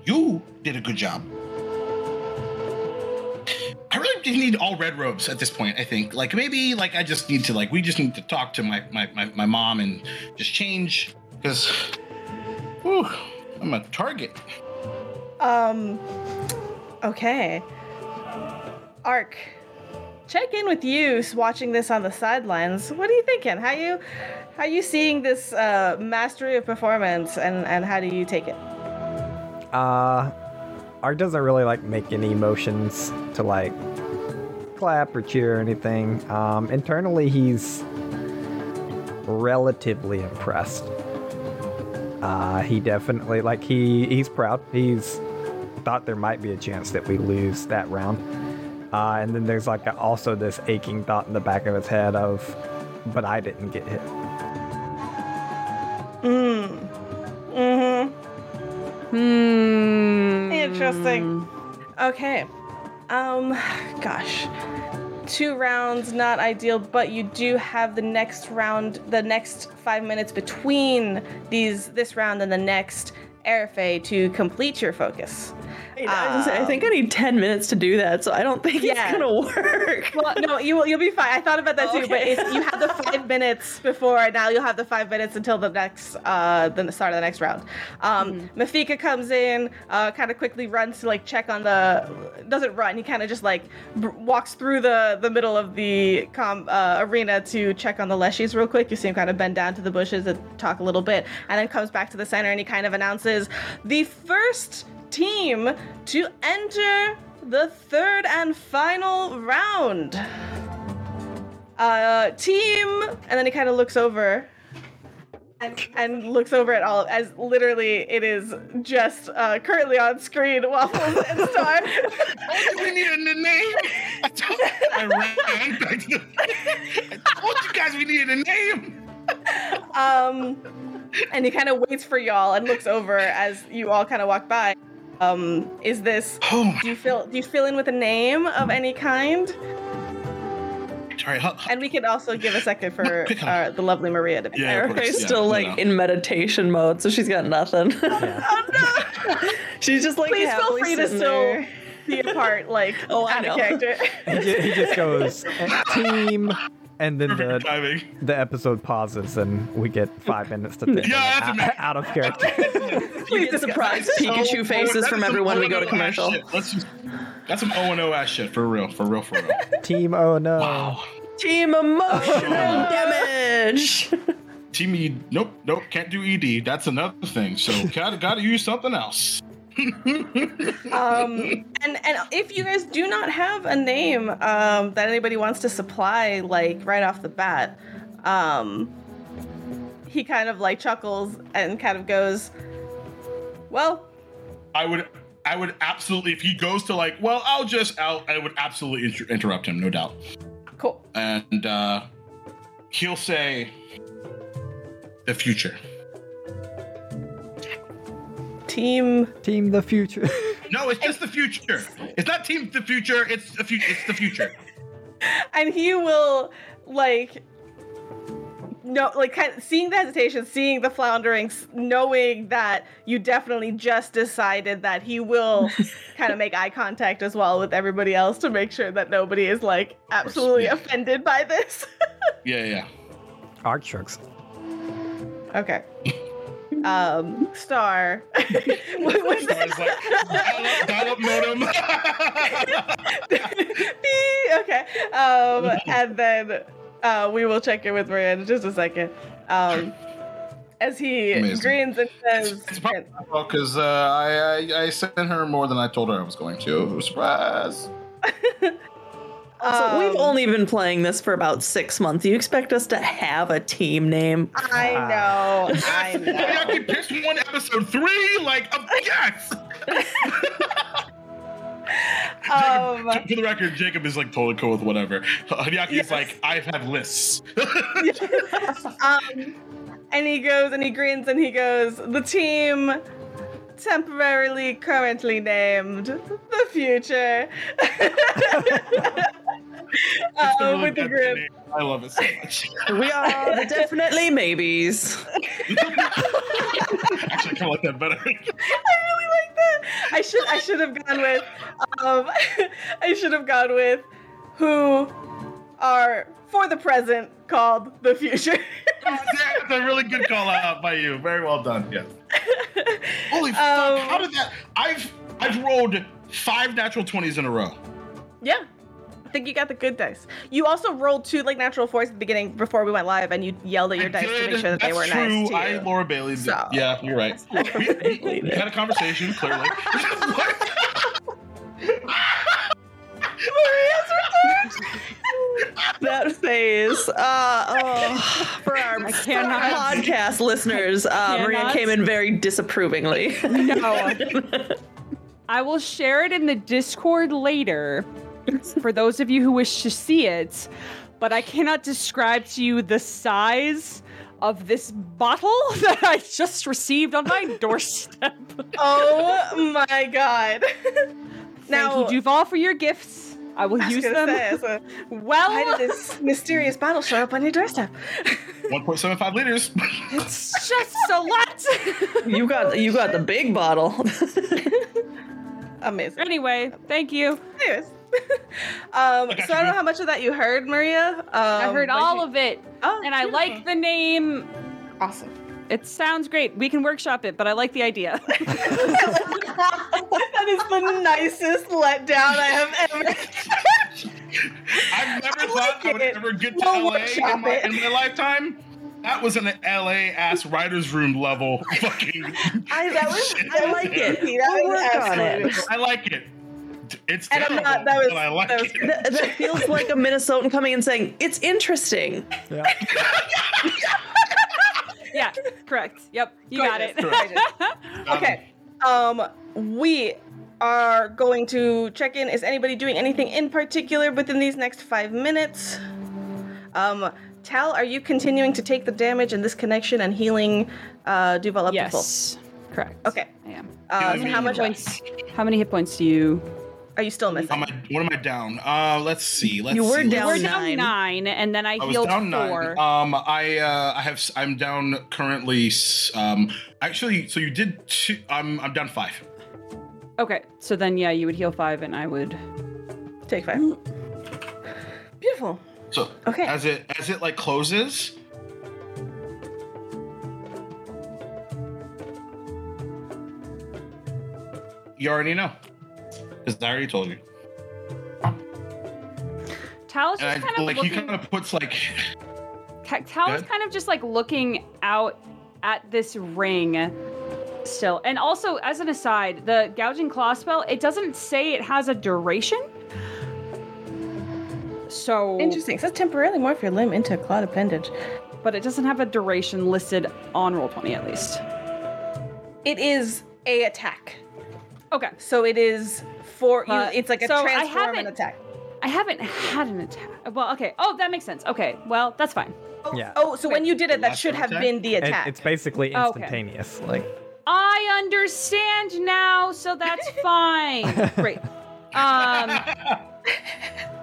You did a good job. I really didn't need all red robes at this point, I think. Like, maybe, like, I just need to, like, we just need to talk to my my, my, my mom and just change, because, whew, I'm a target. Um, okay. Arc, check in with you watching this on the sidelines. What are you thinking? How you how you seeing this uh, mastery of performance, and, and how do you take it? Uh, Arc doesn't really like make any motions to like clap or cheer or anything. Um, internally, he's relatively impressed. Uh, he definitely like he he's proud. He's thought there might be a chance that we lose that round. Uh, and then there's like a, also this aching thought in the back of his head of, but I didn't get hit. Mm. Mm-hmm. Mm. Interesting. Okay. Um, gosh. Two rounds, not ideal, but you do have the next round, the next five minutes between these this round and the next Aerifei to complete your focus. Wait, um, I, just, I think I need ten minutes to do that, so I don't think yeah. it's going to work. Well, no, you will, you'll be fine. I thought about that oh, too, okay. But it's, you have the five minutes before, and now you'll have the five minutes until the next, uh, the start of the next round. Um, mm-hmm. Mafika comes in, uh, kind of quickly runs to like check on the, doesn't run, he kind of just like b- walks through the, the middle of the com- uh, arena to check on the Leshies real quick. You see him kind of bend down to the bushes and talk a little bit, and then comes back to the center and he kind of announces the first team to enter the third and final round. Uh, team, and then he kind of looks over and, and looks over at all, as literally it is just uh, currently on screen, Waffles and Star. Why do we need a name? I told, you, I told you guys we needed a name. Um... And he kind of waits for y'all and looks over as you all kind of walk by. Um, is this? Oh, do you fill? Do you fill in with a name of any kind? Sorry. Huh, huh. And we could also give a second for uh, the lovely Maria to be there. Yeah, she's yeah, still like no. in meditation mode, so she's got nothing. Yeah. Oh no! She's just like. Please feel free to still be a part, like oh, out of character. He just goes team. And then the, the episode pauses and we get five minutes to think yeah, out, amazing. out of character. You get surprised Pikachu so faces oh, from everyone we go to commercial. Let's just, that's some O and O ass shit, for real, for real, for real. Team O and O. Wow. Team emotional damage. Team E, nope, nope, can't do E D. That's another thing, so gotta, gotta use something else. um, and, and if you guys do not have a name um, that anybody wants to supply, like, right off the bat, um, he kind of, like, chuckles and kind of goes, well... I would I would absolutely, if he goes to, like, well, I'll just, I'll, I would absolutely inter- interrupt him, no doubt. Cool. And uh, he'll say, the future. Team, team, the future. No, it's just the future. It's not team, the future. It's the future. It's the future. And he will, like, no, like, kind of seeing the hesitation, seeing the floundering, knowing that you definitely just decided that he will kind of make eye contact as well with everybody else to make sure that nobody is like absolutely yeah. offended by this. yeah, yeah. Arc trucks. Okay. Um, Star. what was Star's like, dial up modem. Okay. Um, and then uh, we will check in with Maria in just a second. Um, as he Amazing. grins and says... It's probably my fault because uh, I, I, I sent her more than I told her I was going to. Surprise. So we've only been playing this for about six months. You expect us to have a team name? I know. Uh, I know. Hideyaki pitched one episode three. Like, um, yes. um, Jacob, for the record, Jacob is like totally cool with whatever. Hideyaki yes. is like, I've had lists. um, and he goes and he grins and he goes, the team temporarily currently named the future. Uh, really with the group. Name. I love it so much. We are the definitely maybes. Actually, I kind of like that better. I really like that. I should I should have gone with um, I should have gone with who are for the present called the future. That's a really good call out by you. Very well done. Yes. Holy um, fuck! How did that? I've I've rolled five natural twenties in a row. Yeah. think you got the good dice. You also rolled two like natural fours at the beginning before we went live, and you yelled at your I dice did. to make sure that That's they were true. nice. That's true. I Laura Bailey. So. Yeah, you're right. we, we, we had a conversation clearly. What? Maria's returned. That phase. Uh, oh, for our podcast listeners, uh, Maria came in very disapprovingly. No. I will share it in the Discord later for those of you who wish to see it, but I cannot describe to you the size of this bottle that I just received on my doorstep. Oh my god. Thank now, you, Duval, for your gifts. I will I use them. Say, so well, how did this mysterious bottle show up on your doorstep? one point seven five liters. It's just a lot. You got you got the big bottle. Amazing. Anyway, thank you. Anyways. Um, I so I don't know how much of that you heard, Maria. Um, I heard all you... of it. Oh, and beautiful. I like the name. Awesome. It sounds great. We can workshop it, but I like the idea. That is the nicest letdown I have ever. I've never I thought like I would it. ever get to we'll L A in my, in my lifetime. That was an L A ass writer's room level fucking. I, that was, I like it. We'll work on it. I like it. It's and terrible, I'm not, that was, but I like that was, it. That, that feels like a Minnesotan coming and saying, it's interesting. Yeah. Yeah, correct. Yep, you got it. Okay, um, we are going to check in. Is anybody doing anything in particular within these next five minutes? Um, Tal, are you continuing to take the damage in this connection and healing uh, Duval up to full? Yes, correct. Okay. I am. Uh, so how much points? How many hit points do you... Are you still missing? Am I, what am I down? Uh, let's see. Let's you were see. down, you were down nine. nine, and then I, I healed was down four. Nine. Um, I uh, I have I'm down currently. Um, actually, so you did two. I'm I'm down five. Okay, so then yeah, you would heal five, and I would take five. Beautiful. So okay, as it as it like closes. You already know. Because I already told you. Tal's just I, kind of like looking, he kind of puts like. Tal's kind of just like looking out at this ring, still. And also, as an aside, the Gouging Claw spell, it doesn't say it has a duration. So interesting. It says temporarily morph your limb into a clawed appendage, but it doesn't have a duration listed on roll twenty at least. It is a attack. Okay, so it is. For uh, you, it's like a so transform an attack. I haven't had an attack. Well, okay. Oh, that makes sense. Okay. Well, that's fine. Oh, yeah. Oh, so Wait, when you did it, that should have attack? been the attack. It, it's basically instantaneous. Okay. Like I understand now, so that's fine. Great. Um,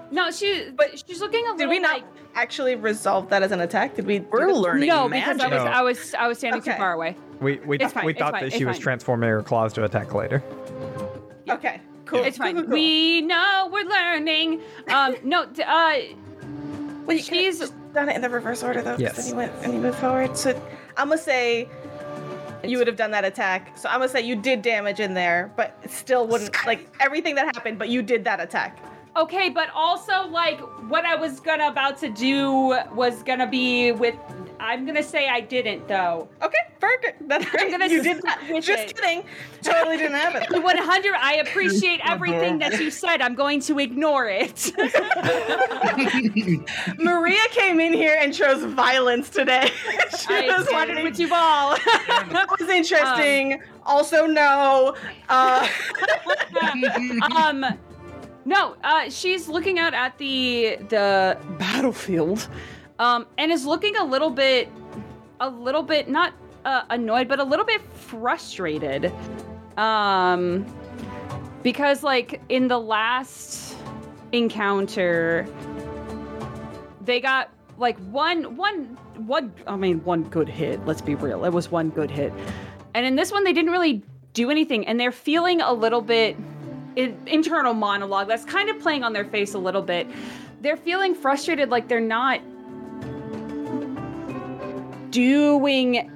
no, she. But she's looking a little. Did we not like, actually resolve that as an attack? Did we? We're learning. No, magic. because I was no. I was I was standing okay. too far away. We we th- we thought fine. that it's she fine. was transforming her claws to attack later. Yeah. Okay. Cool. It's fine. Cool, cool, cool. We know we're learning. Um, no, uh, well, you she's have done it in the reverse order though. Yes. Then you went and you moved forward. So I'm gonna say you would have done that attack. So I'm gonna say you did damage in there, but it still wouldn't like everything that happened. But you did that attack. Okay, but also like what I was gonna about to do was gonna be with. I'm gonna say I didn't though. Okay, perfect. That's great. Gonna you did not. Just it. kidding. Totally didn't have it. one hundred. I appreciate everything that you said. I'm going to ignore it. Maria came in here and chose violence today. She I was wanting with you all. That was interesting. Um, also, no. Uh... um. No. Uh. She's looking out at the the battlefield. Um, and is looking a little bit, a little bit, not uh, annoyed, but a little bit frustrated. Um, because, like, in the last encounter, they got, like, one, one, one, I mean, one good hit. Let's be real. It was one good hit. And in this one, they didn't really do anything. And they're feeling a little bit, in, internal monologue that's kind of playing on their face a little bit. They're feeling frustrated, like they're not... doing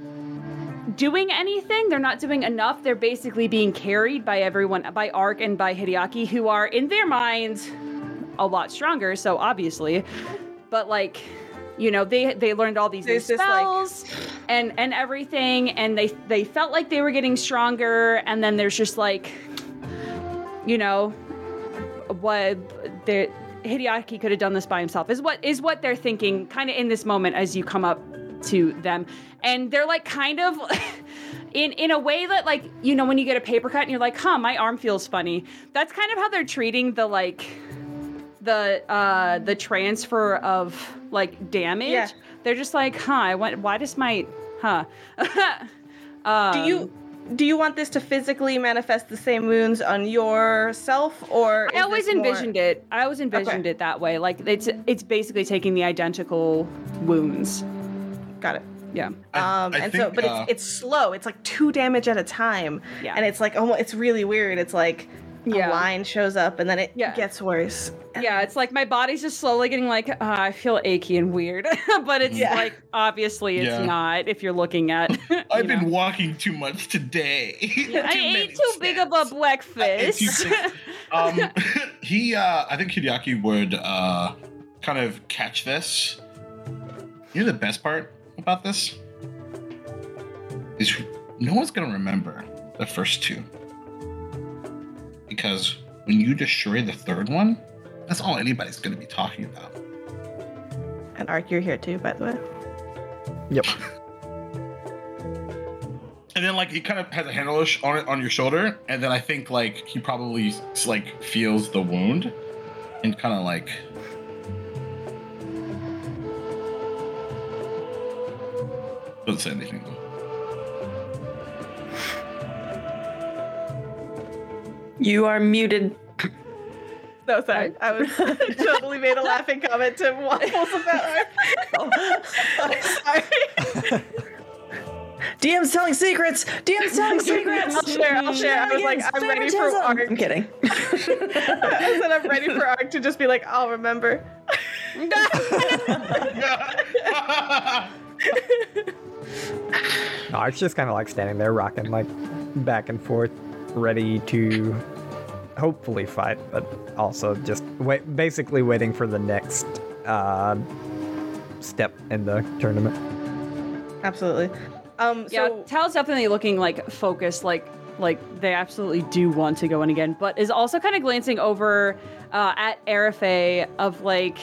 doing anything. They're not doing enough. They're basically being carried by everyone, by Arc and by Hideyaki, who are in their minds a lot stronger, so obviously. But like, you know, they they learned all these new spells like... and, and everything, and they they felt like they were getting stronger, and then there's just like, you know, what the Hideyaki could have done this by himself is what is what they're thinking kind of in this moment as you come up to them. And they're like kind of in in a way that, like, you know, when you get a paper cut and you're like, huh, my arm feels funny. That's kind of how they're treating the like the uh the transfer of like damage. Yeah. They're just like, huh, I want, why does my huh um, do you do you want this to physically manifest the same wounds on yourself, or I always envisioned more... it I always envisioned okay. it that way, like it's it's basically taking the identical wounds. Got it. Yeah. Um, I, I and think, so, but uh, it's, it's slow. It's like two damage at a time. Yeah. And it's like, oh, it's really weird. It's like yeah. a line shows up and then it yeah. gets worse. Yeah. It's like my body's just slowly getting like, uh, I feel achy and weird, but it's yeah. like, obviously it's yeah. not if you're looking at. I've you know. been walking too much today. Yeah, too I ate too steps. big of a breakfast. um, he, uh, I think Hideyaki would uh, kind of catch this. You know the best part about this is no one's gonna remember the first two, because when you destroy the third one, that's all anybody's gonna be talking about. And Ark, you're here too, by the way. Yep. And then like he kind of has a handle on it on your shoulder, and then I think like he probably like feels the wound and kind of like. Don't say anything though. You are muted. No, sorry. I was totally made a laughing comment to waffles about her. I'm sorry. D M's telling secrets. D M's telling secrets. I'll share. I'll share. I was like, I'm ready for Ark. I'm kidding. I said, I'm ready for Ark to just be like, I'll remember. No, it's just kind of like standing there rocking like back and forth, ready to hopefully fight, but also just wait, basically waiting for the next uh, step in the tournament. Absolutely. Um, yeah, so Tal's definitely looking like focused, like like they absolutely do want to go in again, but is also kind of glancing over uh, at Aerifei of like,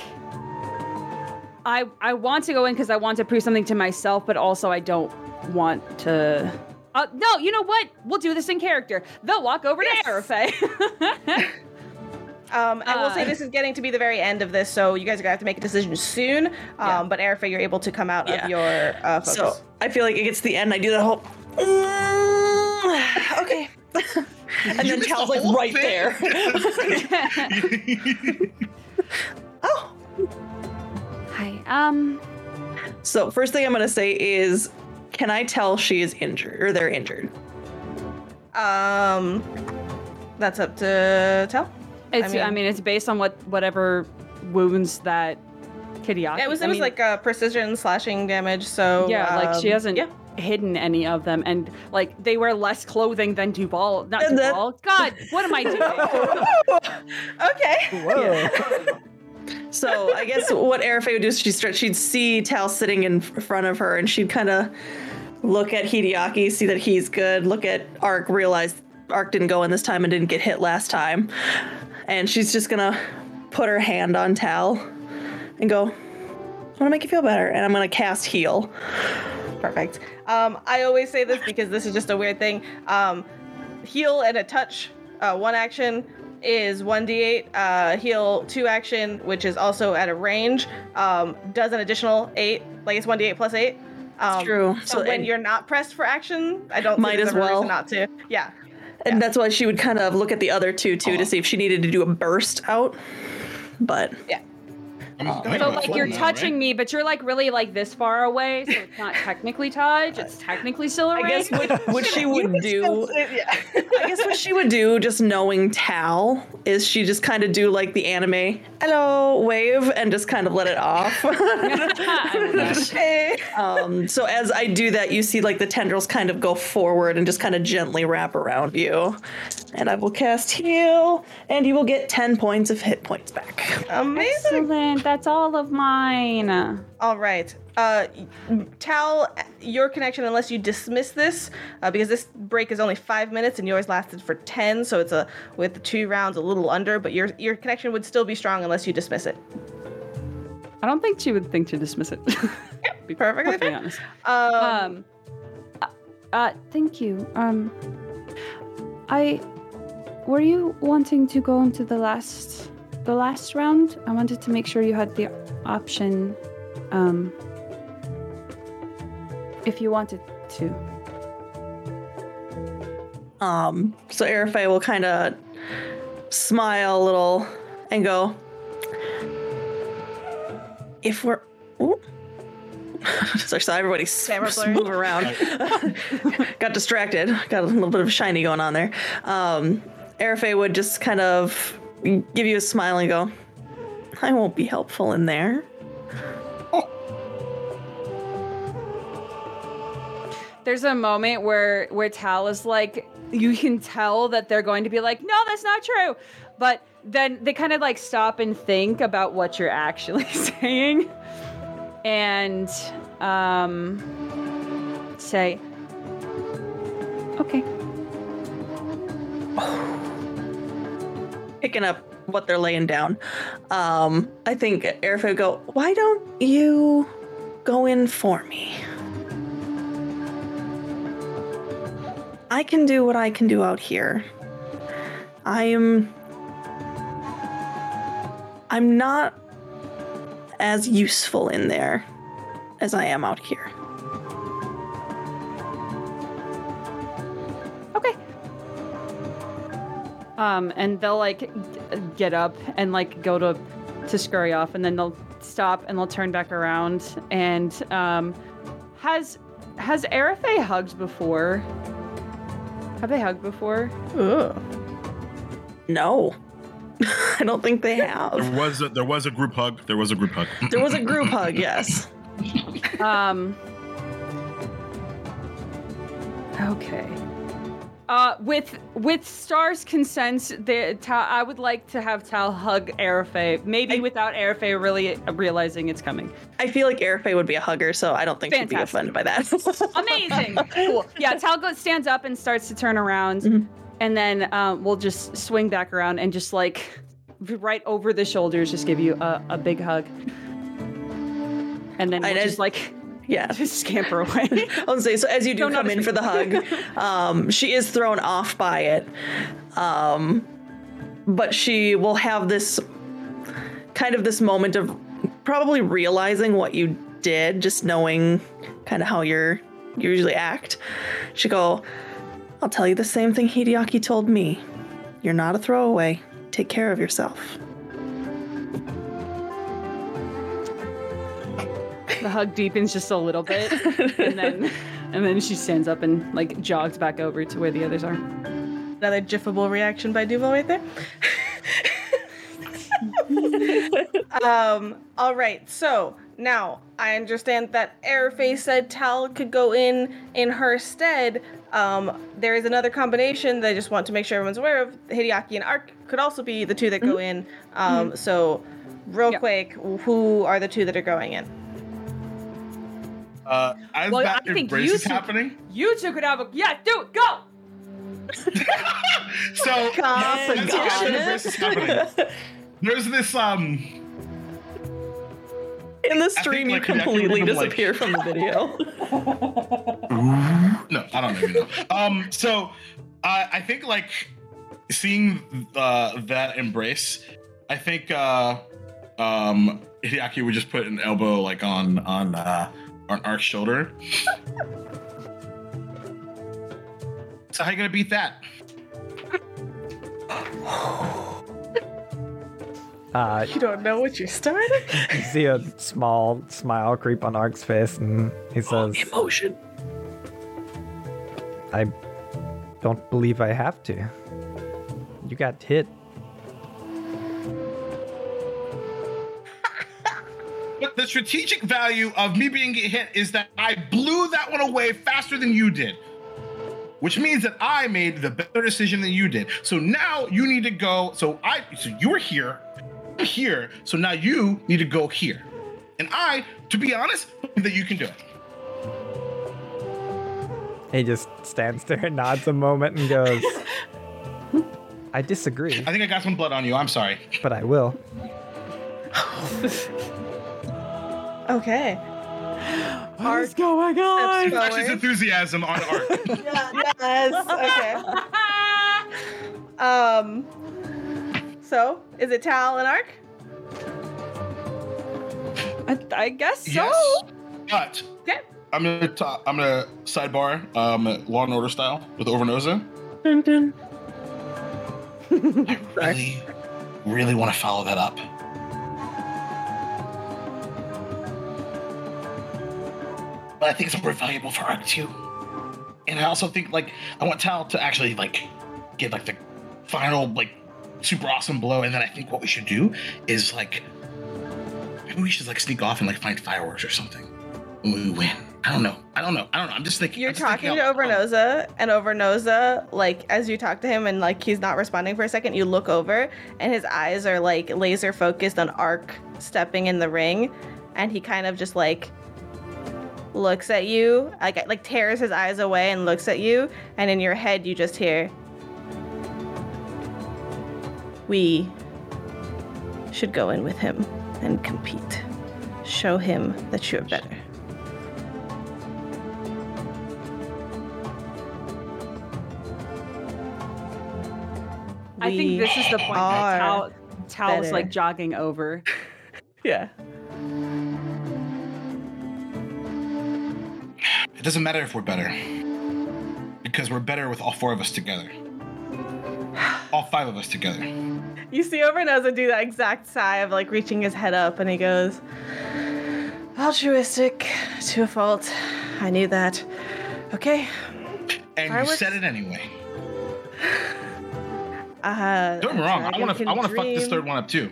I, I want to go in because I want to prove something to myself, but also I don't want to... Uh, no, you know what? We'll do this in character. They'll walk over yes. to Aerifei. um, I will uh, say this is getting to be the very end of this, so you guys are going to have to make a decision soon. Um, yeah. But Aerifei, you're able to come out yeah. of your uh, focus. So I feel like it gets to the end. I do that whole... Mm, okay. And you then Tal's like right thing. there. Oh. Hi. Um. So first thing I'm gonna say is, can I tell she is injured or they're injured? Um, that's up to Tal. It's. I mean, I mean it's based on what whatever wounds that Hideyaki. It was. It I was mean, like a precision slashing damage. So yeah, um, like she hasn't yeah. hidden any of them, and like they wear less clothing than Duval. Not and Duval. That- God, what am I doing? Okay. Whoa. Yeah. So I guess what Aerifei would do is she'd, start, she'd see Tal sitting in front of her, and she'd kind of look at Hideyaki, see that he's good, look at Ark, realize Ark didn't go in this time and didn't get hit last time. And she's just going to put her hand on Tal and go, I want to make you feel better, and I'm going to cast heal. Perfect. Um, I always say this because this is just a weird thing. Um, heal and a touch, uh, one action. Is one d eight, uh, heal two action, which is also at a range, um, does an additional eight, like it's one d eight plus eight. Um, True. So, so when you're not pressed for action, I don't might think there's as well. Not to. Yeah. And yeah. that's why she would kind of look at the other two, too, oh. to see if she needed to do a burst out. But. Yeah. Um, so, like, you're touching now, right? me, but you're, like, really, like, this far away, so it's not technically touch. It's technically still a range. I guess what, what she would do... Yeah. I guess what she would do, just knowing Tal, is she just kind of do, like, the anime, hello, wave, and just kind of let it off. Hey. um, so as I do that, you see, like, the tendrils kind of go forward and just kind of gently wrap around you. And I will cast heal, and you will get ten points of hit points back. Amazing. Excellent. That's all of mine. All right. Uh, Tal, your connection, unless you dismiss this, uh, because this break is only five minutes and yours lasted for ten, so it's a with the two rounds a little under, but your your connection would still be strong unless you dismiss it. I don't think she would think to dismiss it. Yep, be perfectly fair. Honest. Um, um uh, uh, thank you. Um, I were you wanting to go into the last the last round? I wanted to make sure you had the option. Um, if you wanted to. Um, so Aerifei will kind of smile a little and go, if we're, ooh. Sorry, so everybody s- move around. Got distracted. Got a little bit of shiny going on there. Um, Aerifei would just kind of give you a smile and go, I won't be helpful in there. There's a moment where, where Tal is like, you can tell that they're going to be like, no, that's not true. But then they kind of like stop and think about what you're actually saying and um, say, okay. Picking up what they're laying down. Um, I think Aerifei would go, why don't you go in for me? I can do what I can do out here. I am... I'm not as useful in there as I am out here. Okay. Um, and they'll, like, get up and, like, go to, to scurry off, and then they'll stop and they'll turn back around. And, um, has, has Aerifei hugged before? Have they hugged before? Ugh. No. I don't think they have. There was a, there was a group hug. There was a group hug. There was a group hug, yes. Um. Okay. Uh, with with Star's consent, the, Tal, I would like to have Tal hug Aerifei, maybe I, without Aerifei really realizing it's coming. I feel like Aerifei would be a hugger, so I don't think Fantastic. She'd be offended by that. Amazing. Cool. Yeah, Tal goes, stands up and starts to turn around, mm-hmm. and then um, we'll just swing back around and just like right over the shoulders, just give you a, a big hug. And then we'll I, just I, like... Yeah, just scamper away. I would say so. As you do Don't come in me. For the hug, um, she is thrown off by it, um, but she will have this kind of this moment of probably realizing what you did, just knowing kind of how you're you usually act. She go, "I'll tell you the same thing Hideyaki told me. You're not a throwaway. Take care of yourself." The hug deepens just a little bit, and then and then she stands up and like jogs back over to where the others are. Another gifable reaction by Duval right there. um. All right. So now I understand that Aerifei said Tal could go in in her stead. Um. There is another combination that I just want to make sure everyone's aware of. Hideyaki and Arc could also be the two that mm-hmm. go in. Um. Mm-hmm. So, real yeah. quick, who are the two that are going in? Uh, as well, that embrace is two, happening, you two could have a yeah, dude, go. So God, as that embrace is happening, there's this um. In the stream, think, you like, completely disappear like, from the video. No, I don't even know. Um, so uh, I think like seeing uh, that embrace, I think uh, um, Hideyaki would just put an elbow like on on. Uh, on our shoulder. So how are you gonna beat that? Uh, you don't know what you're starting? You see a small smile creep on Ark's face and he says, oh, emotion. I don't believe I have to. You got hit. But the strategic value of me being hit is that I blew that one away faster than you did. which means that I made the better decision than you did. So now you need to go. So I, so you're here, I'm here. So now you need to go here. And I, to be honest, that you can do it. He just stands there, nods a moment, and goes, I disagree. I think I got some blood on you. I'm sorry. But I will. Okay. What Arc is going on? Flash's enthusiasm on Arc. Yes. Okay. Um. So, is it Tal and Arc? I, I guess yes, so. But okay. I'm gonna ta- I'm gonna sidebar um, Law and Order style with Overnoza. Dun, dun. I really, really want to follow that up. But I think it's more valuable for Arc too. And I also think, like, I want Tal to actually, like, get, like, the final, like, super awesome blow. And then I think what we should do is, like, maybe we should, like, sneak off and, like, find fireworks or something when we win. I don't know. I don't know. I don't know. I'm just thinking. You're just talking thinking, to oh, Overnoza, oh. and Overnoza, like, as you talk to him and, like, he's not responding for a second, you look over and his eyes are, like, laser focused on Arc stepping in the ring, and he kind of just, like, looks at you, like, like tears his eyes away and looks at you, and in your head you just hear, we should go in with him and compete. Show him that you're better. I we think this is the point that Tal, Tal was, like, jogging over. Yeah. It doesn't matter if we're better, because we're better with all four of us together. All five of us together. You see Overnoza do that exact sigh of, like, reaching his head up, and he goes, altruistic to a fault. I knew that. Okay. And Fireworks. You said it anyway. Uh, Don't get me wrong. I want to. I want to fuck this third one up too.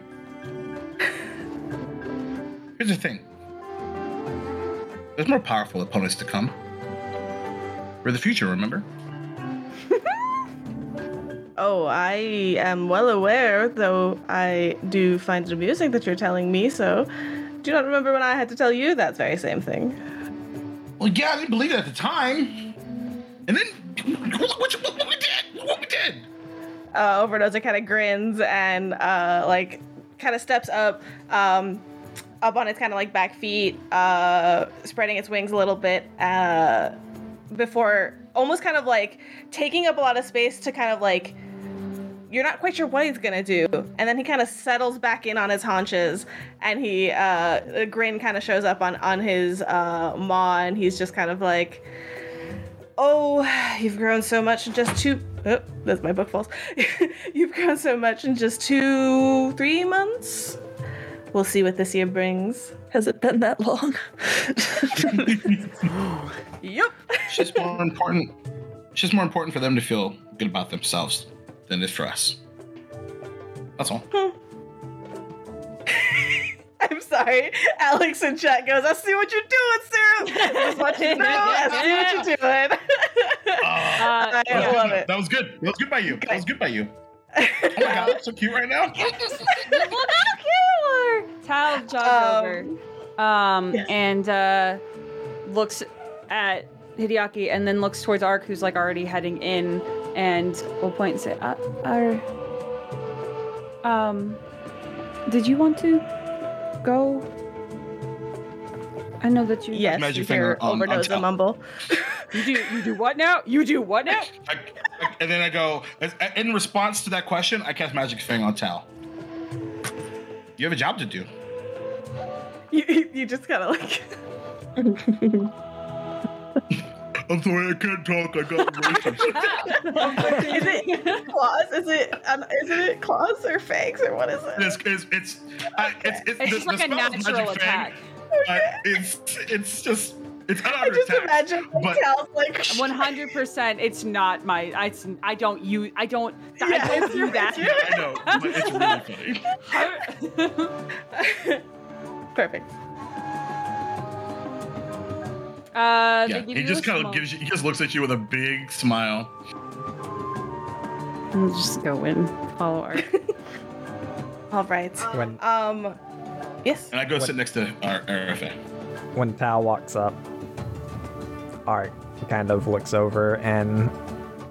Here's the thing. There's more powerful opponents to come. We're the future, remember? Oh, I am well aware, though I do find it amusing that you're telling me so. Do not remember when I had to tell you that very same thing. Well, yeah, I didn't believe it at the time. And then look what, what, what we did. What we did. Uh, Overnoza kind of grins and, uh, like, kind of steps up, um, up on its kind of, like, back feet, uh, spreading its wings a little bit, uh, before almost kind of, like, taking up a lot of space to kind of, like, you're not quite sure what he's gonna do. And then he kind of settles back in on his haunches, and he, uh, a grin kind of shows up on, on his, uh, maw, and he's just kind of like, oh, you've grown so much in just two... Oh, that's my book falls. You've grown so much in just two, three months? We'll see what this year brings. Has it been that long? Yep. It's just more important. It's just more important for them to feel good about themselves than it is for us. That's all. Hmm. I'm sorry. Alex in chat goes, I see what you're doing, Sarah. I, what you know. I see what you're doing. Uh, I yeah. love it. That was good. That was good by you. That was good by you. Oh my god, I'm so cute right now. Look how cute you are. Tal jogs um, over um, yes. and uh, looks at Hideyaki, and then looks towards Arc, who's, like, already heading in, and will point and say, uh, uh, um, did you want to go? I know that you. Yes, Magic Finger on, on Tal. Mumble. You do. You do what now? You do what now? I, I, and then I go. In response to that question, I cast Magic Fang on Tal. You have a job to do. You you just gotta, like. I'm sorry, I can't talk. I got emotions. Is it claws? Is it? Um, isn't it claws or fangs or what is it? It's it's it's I, it's, it's, it's just the, like the a natural attack. Fang, Uh, it's it's just it's an I just attack, imagine but Tal's like one hundred percent it's not my it's I don't you I don't yeah, I don't do that I know but it's really funny. Perfect. Uh, yeah, he just kind of gives you, he just looks at you with a big smile. I'll just go in, follow Art. All right. When, um, yes. And I go when, sit next to Aerifei. When Tal walks up, Art kind of looks over and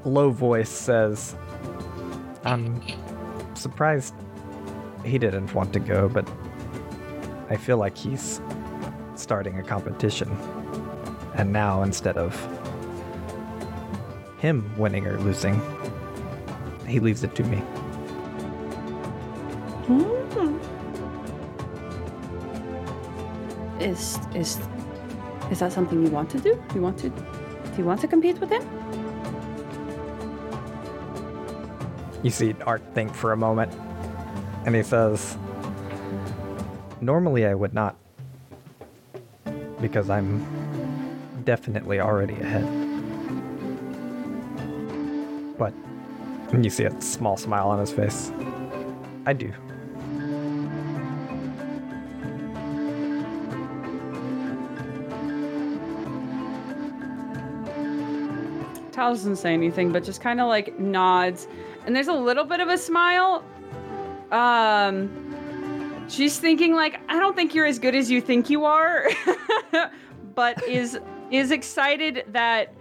low voice says, "I'm surprised he didn't want to go, but I feel like he's starting a competition. And now, instead of him winning or losing, he leaves it to me." Mm-hmm. Is is is that something you want to do? You want to? Do you want to compete with him? You see Art think for a moment, and he says, "Normally I would not, because I'm definitely already ahead. But," and you see a small smile on his face, "I do." Tal doesn't say anything, but just kind of like nods, and there's a little bit of a smile. Um, she's thinking like, I don't think you're as good as you think you are, but is is excited that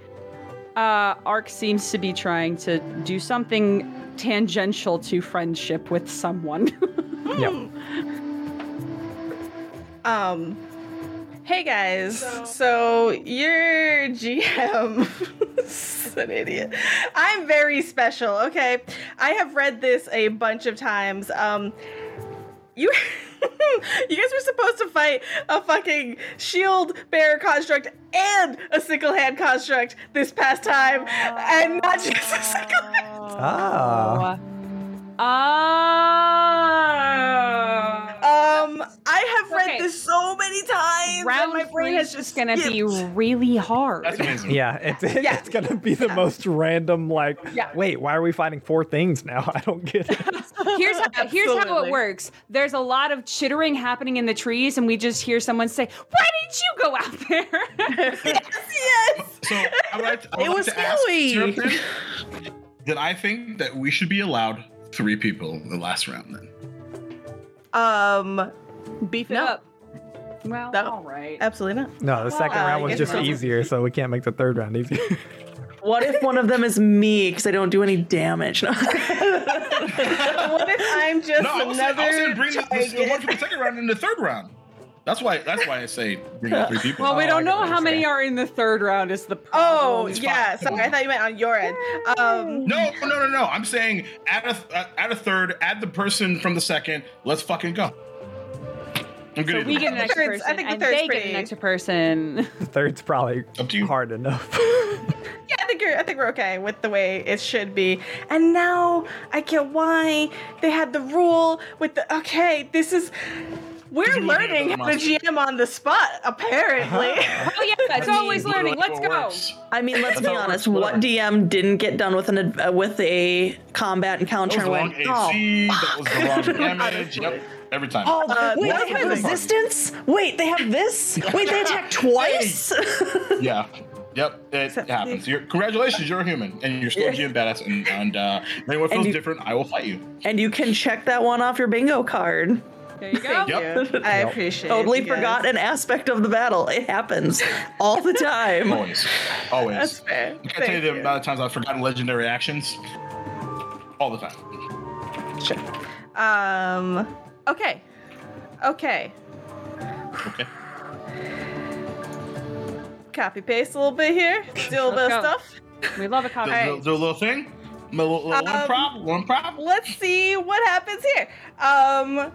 uh, Arc seems to be trying to do something tangential to friendship with someone. Yep. Um, hey guys, so, so your G M is an idiot. I'm very special, okay? I have read this a bunch of times. Um, you... You guys were supposed to fight a fucking shield bearer construct and a single hand construct this past time, and not just a single hand. Oh. Oh. Um, I have read okay. this so many times. Round my brain is just gonna skipped. be really hard. Yeah, it's, it's yeah. gonna be the yeah. most random. Like, yeah. wait, why are we fighting four things now? I don't get it. Here's how, here's how it works. There's a lot of chittering happening in the trees, and we just hear someone say, "Why didn't you go out there?" yes, yes. So I would like to, I would it was like to ask Syrupin, did I think that we should be allowed three people in the last round then? Um, beef it no. up. Well, no. all right. Absolutely not. No, the well, second uh, round was just easier, so we can't make the third round easier. What if one of them is me because I don't do any damage? No. What if I'm just no, I was another? Saying, I was bring the, the, the one from the second round in the third round. That's why. That's why I say bring the three people. Well, we don't know how many are in the third round. Is the problem? Oh yeah. Sorry, I thought you meant on your end. Um, no, no, no, no. I'm saying add a uh, add a third. Add the person from the second. Let's fucking go. I'm good. So we get an extra person. I think the and third's they pretty. get an extra person. The third's probably up to you. Hard enough. Yeah, I think you're. I think we're okay with the way it should be. And now I get why they had the rule with the. Okay, this is. We're learning how to G M on the spot, apparently. Uh-huh. Oh yeah, it's always learning. Let's go. I mean, let's be honest. What D M didn't get done with an uh, with a combat encounter? That was the wrong A C. That was the wrong damage. Yep. Every time. Oh, uh, wait, they have resistance? Wait, they have this? Wait, they attack twice? Yeah. Yep, it happens. You're, congratulations, you're a human, and you're still a G M badass. And, and uh, if anyone feels you, different, I will fight you. And you can check that one off your bingo card. There you go. Yep. You. I appreciate it. Totally forgot an aspect of the battle. It happens all the time. Always. Always. That's fair. I can tell you the you. amount of times I've forgotten legendary actions. All the time. Sure. Um, okay. Okay. Okay. Copy paste a little bit here. Do a little bit of stuff. We love a copy. Do, right. do a little thing. A little, um, one prop. One prop. Let's see what happens here. Um...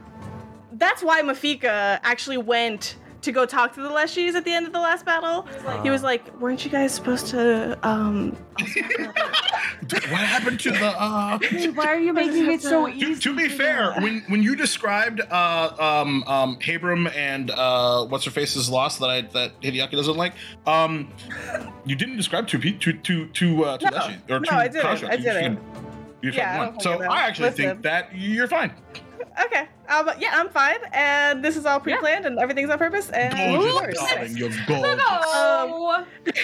That's why Mafika actually went to go talk to the Aleshis at the end of the last battle. Uh, he was like, "Weren't you guys supposed to, um... what happened to the, uh... Why are you making it so easy?" To, to be fair, when, when you described, uh, um, um, Habram and, uh, What's-Her-Face's loss that I, that Hideyaki doesn't like, um, you didn't describe two, two, two, two, uh, two no, Aleshis. Or no, two I didn't. I didn't. You yeah, I don't so I actually Listen. think that you're fine. Okay. Um, yeah, I'm fine, and this is all pre-planned, yeah. and everything's on purpose. And gorgeous, darling, you're gorgeous. Um,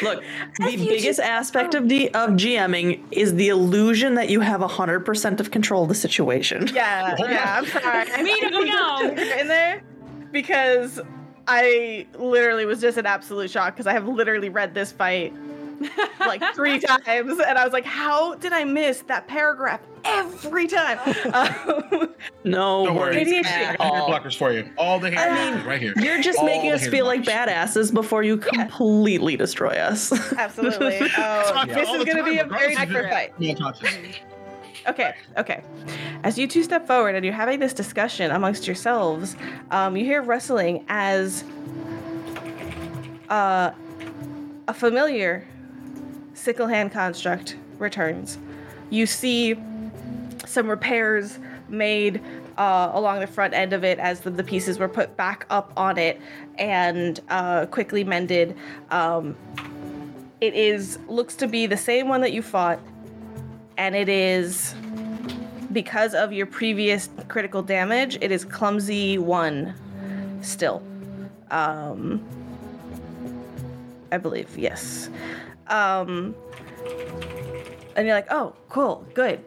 Look, the biggest just, aspect oh. of the of GMing is the illusion that you have a hundred percent of control of the situation. Yeah, yeah, yeah. I'm sorry. I mean, we know in there because I literally was just in absolute shock because I have literally read this fight like three times, and I was like, how did I miss that paragraph every time? Um, no Don't worry. I got all. Hand blockers for you. All the hand I mean, blockers right here. You're just all making us feel blockers. like badasses before you completely yeah. destroy us. Absolutely. Um, yeah. This all is going to be a very accurate fight. Okay, okay. As you two step forward and you're having this discussion amongst yourselves, um, you hear rustling as uh, a familiar sickle hand construct returns. You see some repairs made uh, along the front end of it as the, the pieces were put back up on it and uh, quickly mended. Um, it is looks to be the same one that you fought, and it is, because of your previous critical damage, it is clumsy one still. Um, I believe, yes. Um, and you're like, oh, cool, good.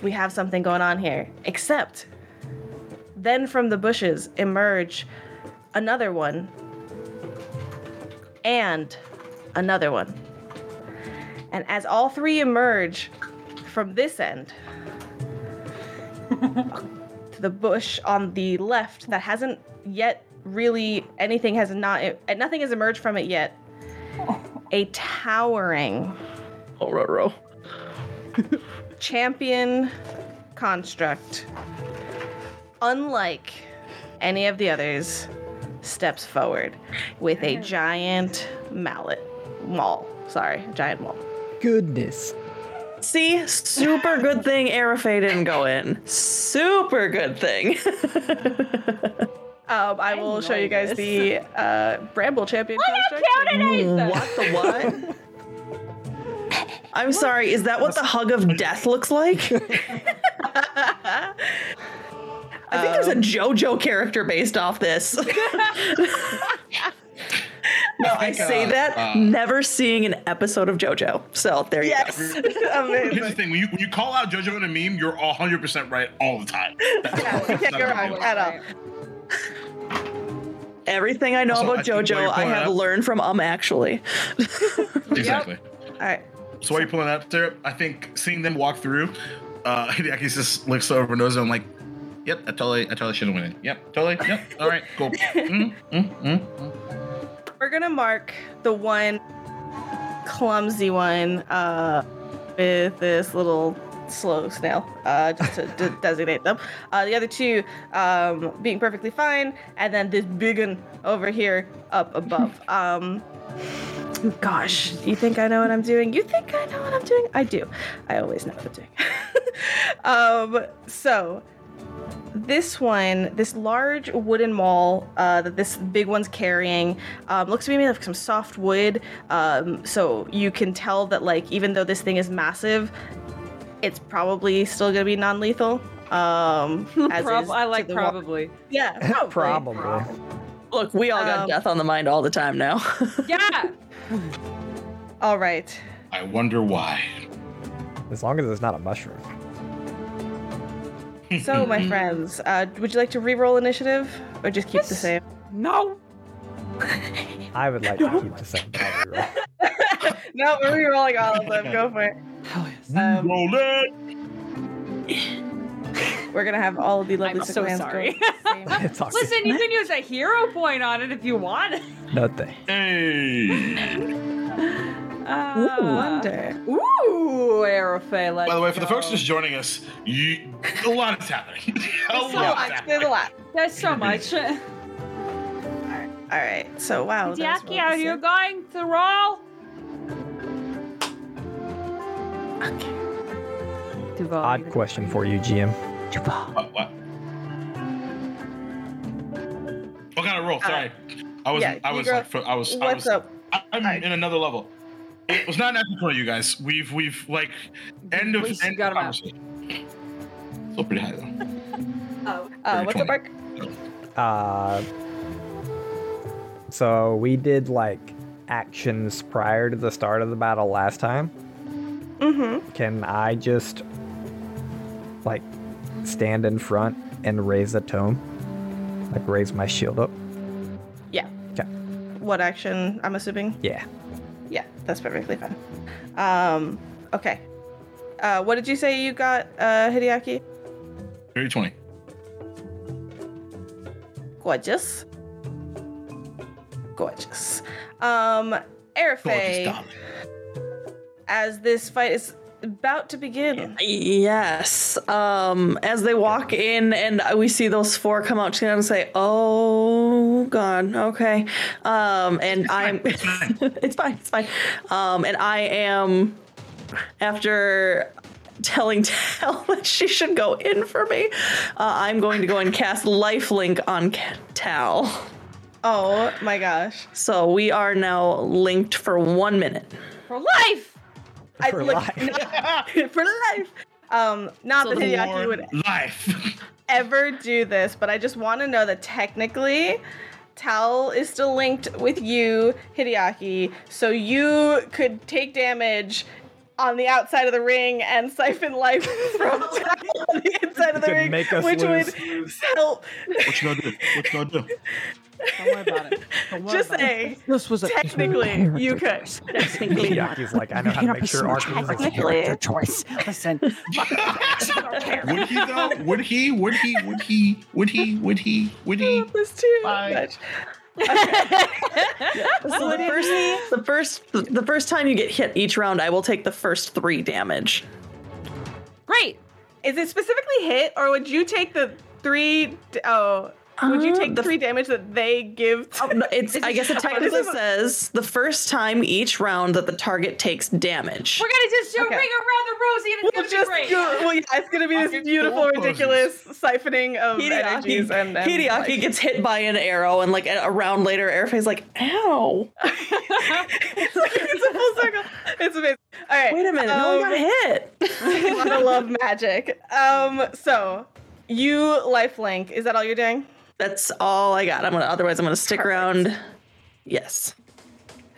We have something going on here. Except, then from the bushes emerge another one and another one. And as all three emerge from this end to the bush on the left that hasn't yet really, anything has not, nothing has emerged from it yet. A towering oh, row, row. champion construct, unlike any of the others, steps forward with a giant mallet. Maul. Sorry, giant maul. Goodness. See? Super good thing Aerifei didn't go in. Super good thing. Um, I will I show you guys this. the uh, Bramble Champion construct. What the what? I'm what? sorry, is that what the hug of death looks like? I think um, there's a JoJo character based off this. no, I, think, I say uh, that uh, never seeing an episode of JoJo. So there you yes. go. Here's the thing, when you, when you call out JoJo in a meme, you're one hundred percent right all the time. That's yeah, you can't go wrong at all. Everything I know also, about I JoJo, I have learned from um actually. Exactly. Yep. All right. So while you're pulling that up there, I think seeing them walk through, uh, Hideyaki just looks over and knows, and I'm like, yep, I totally, I totally should have went in. Yep, totally, yep, all right, cool. Mm, mm, mm, mm. We're going to mark the one clumsy one uh, with this little slow snail, uh, just to d- designate them. Uh, the other two um, being perfectly fine, and then this big one over here up above. Um... Gosh, you think I know what I'm doing? You think I know what I'm doing? I do. I always know what I'm doing. um, so, this one, this large wooden maul uh, that this big one's carrying, um, looks to be made of some soft wood. Um, so you can tell that, like, even though this thing is massive, it's probably still going to be non-lethal. Um, as Pro- is I like probably. Wa- yeah, probably. probably. Look, we all got um, death on the mind all the time now. Yeah. All right. I wonder why. As long as it's not a mushroom. So, my friends, uh, would you like to re-roll initiative or just keep yes. the same? No. I would like to keep the same. No, we're re-rolling all of them. Go for it. Hell yes. Um, roll it. We're going to have all of the lovely I'm so sorry. Listen, good. You can use a hero point on it if you want. Nothing. Hey. uh, Ooh, wonder. Ooh, Aerifei. By the way, for go. the folks just joining us, you, a lot is happening. a There's lot so much. Happening. There's a lot. There's so much. all, right. all right. So, wow. Jackie, are you going to roll? Okay. Duval, Odd question for you, G M. What, what? What kind of roll? Sorry, uh, I was, yeah, I was, like, I was, I was, up? I'm right. in another level. It was not natural for you guys. We've, we've like, end of, end of conversation. Still pretty high though. Uh, what's up, Mark? Uh, so we did like actions prior to the start of the battle last time. Mm-hmm. Can I just like stand in front and raise a tome? Like raise my shield up? Yeah. Okay. What action, I'm assuming? Yeah. Yeah, that's perfectly fine. Um, okay. Uh, what did you say you got, uh, Hideyaki? thirty twenty. Gorgeous. Gorgeous. Um, Aerifei, as this fight is about to begin. Yes. Um, as they walk in and we see those four come out together and say, oh, God, okay. Um, and it's I'm... Fine. It's, fine. it's fine. It's fine. Um, and I am... After telling Tal that she should go in for me, uh, I'm going to go and cast Lifelink on Tal. Oh my gosh. So we are now linked for one minute. For life! For I, life. Not, for life! Um, not so that Hideyaki would life. ever do this, but I just want to know that technically... Tal is still linked with you, Hideyaki, so you could take damage on the outside of the ring and siphon life from Tal on the inside of the ring, which lose. would help. What you gonna do? What you gonna do? Don't worry about it. Don't worry Just about saying, it. This was a technically you could. Technically, Hideyaki's like, I know how to make sure Ark is a character choice. Listen, would he though? Would he? Would he? Would he? Would he? Would he? Would he? Oh, that's too Bye. much. Okay. Yeah. So the first, the first, the first time you get hit each round, I will take the first three damage. Great. Is it specifically hit, or would you take the three? Oh. Would you take the three damage that they give? To- oh, no, it's, I guess it technically says the first time each round that the target takes damage. We're going to just do a okay. ring around the rosy and it's we'll going to be great. Go, well, yeah, it's going to be this beautiful, ridiculous siphoning of Hideyaki, energies. And, and Hideyaki like, gets hit by an arrow and like a round later, Aerifei's like, ow. It's like it's a full circle. It's amazing. All right. Wait a minute. Um, no one got hit. I love magic. Um, so you lifelink. Is that all you're doing? That's all I got. I'm gonna. Otherwise, I'm gonna stick Perfect. around. Yes.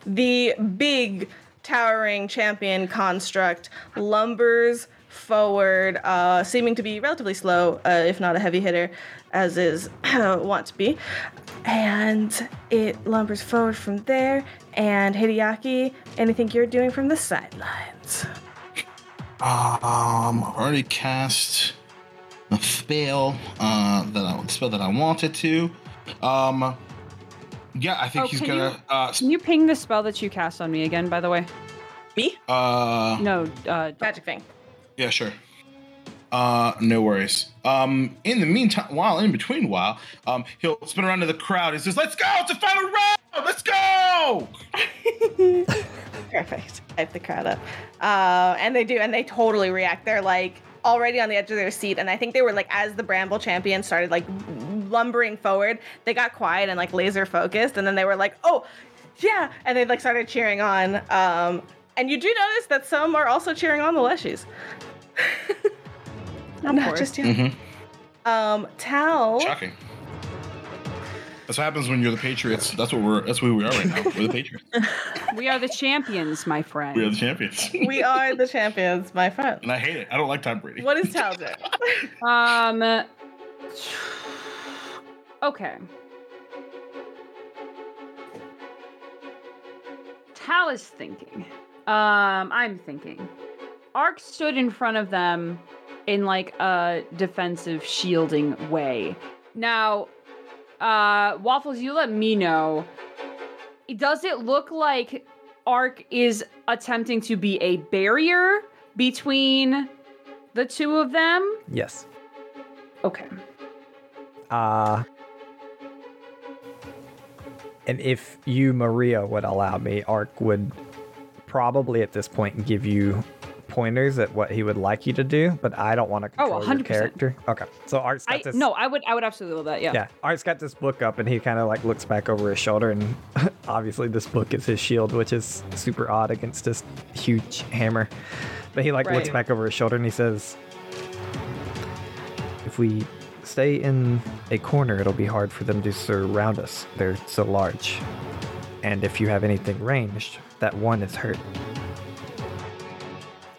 The big towering champion construct lumbers forward, uh, seeming to be relatively slow, uh, if not a heavy hitter, as is wont to be. And it lumbers forward from there. And Hideyaki, anything you're doing from the sidelines? Um, I already cast a spell uh, that I spell that I wanted to. Um, yeah, I think oh, he's can gonna. You, uh, can you ping the spell that you cast on me again? By the way, me? Uh, no, uh, Magic Fang. Yeah, sure. Uh, no worries. Um, in the meantime, while in between, while um, he'll spin around to the crowd. He says, "Let's go! It's a final round! Let's go!" Perfect. Hype the crowd up, uh, and they do, and they totally react. They're like. Already on the edge of their seat, and I think they were like, as the Bramble champion started like lumbering forward, they got quiet and like laser focused, and then they were like, oh yeah, and they like started cheering on. Um, and you do notice that some are also cheering on the Leshis. Not just you. Mm-hmm. Um, Tal. Shocking. That's what happens when you're the Patriots. That's what we're. That's who we are right now. We're the Patriots. We are the champions, my friend. We are the champions. We are the champions, my friend. And I hate it. I don't like Tom Brady. What is Tal doing? um. Okay. Tal is thinking. Um, I'm thinking. Ark stood in front of them, in like a defensive shielding way. Now. Uh, Waffles, you let me know. Does it look like Ark is attempting to be a barrier between the two of them? Yes. Okay. Uh, and if you, Maria, would allow me, Ark would probably at this point give you pointers at what he would like you to do, but I don't want to control oh, your character. Okay, so Art's got I, this... No, I would I would absolutely love that, yeah. Yeah, Art's got this book up, and he kind of, like, looks back over his shoulder, and obviously this book is his shield, which is super odd against this huge hammer. But he, like, right. looks back over his shoulder, and he says, if we stay in a corner, it'll be hard for them to surround us. They're so large. And if you have anything ranged, that one is hurt.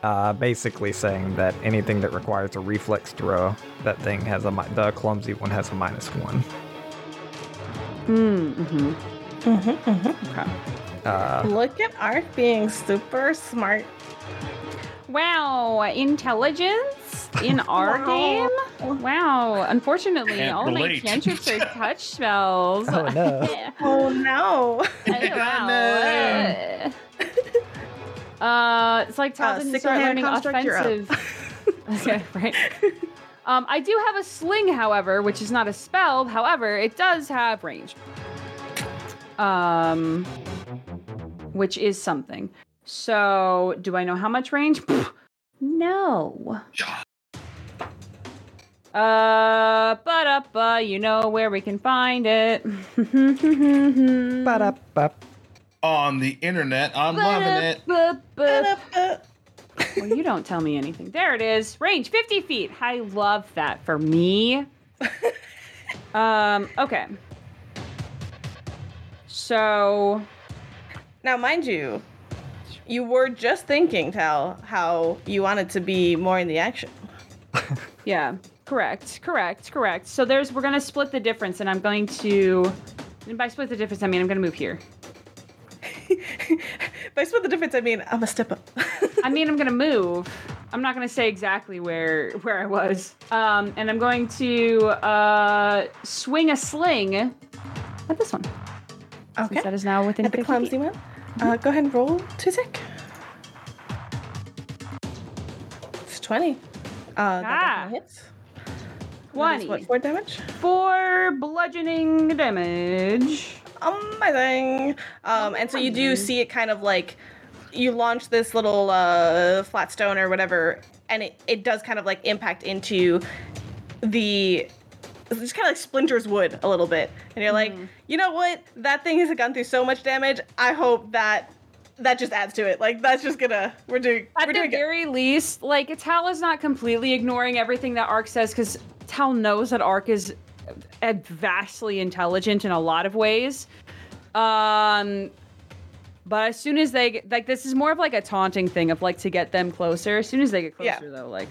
Uh, basically saying that anything that requires a reflex throw, that thing has a, mi- the clumsy one has a minus one. Mm, mm-hmm. Mm-hmm, mm-hmm. Okay. Uh, Look at Ark being super smart. Wow, intelligence in our wow. game? Wow. Unfortunately, Can't all relate. my cantrips are touch spells. Oh, no. oh, no. Hey, wow. no. Uh, uh, it's like Talon uh, to start learning offensive. okay, right. Um, I do have a sling, however, which is not a spell. However, it does have range. Um, which is something. So, do I know how much range? Pfft, no. Uh, ba-da-ba, you know where we can find it. Ba-da-ba. On the internet, I'm ba-da-ba. loving it. Ba-da-ba. Well, you don't tell me anything. There it is. Range, fifty feet. I love that for me. um, okay. So. Now, mind you, you were just thinking, Tal, how you wanted to be more in the action. yeah, correct, correct, correct. So there's, we're going to split the difference, and I'm going to, and by split the difference, I mean I'm going to move here. by split the difference, I mean I'm a step up. I mean I'm going to move. I'm not going to say exactly where where I was. Um, and I'm going to uh, swing a sling at this one. Okay. Since that is now within at the clumsy one. Uh, go ahead and roll two tick. It's twenty. Uh, that ah. hits. twenty. What, four damage? Four bludgeoning damage. Amazing. Um, and so you do see it kind of like, you launch this little uh, flat stone or whatever, and it, it does kind of like impact into the... It's just kind of like splinters wood a little bit. And you're like, mm. you know what? That thing has gone through so much damage. I hope that that just adds to it. Like, that's just gonna, we're doing At we're the doing very good. least, like, Tal is not completely ignoring everything that Ark says, because Tal knows that Ark is vastly intelligent in a lot of ways. Um, but as soon as they, get, like, this is more of like a taunting thing of like to get them closer. As soon as they get closer, yeah. though, like,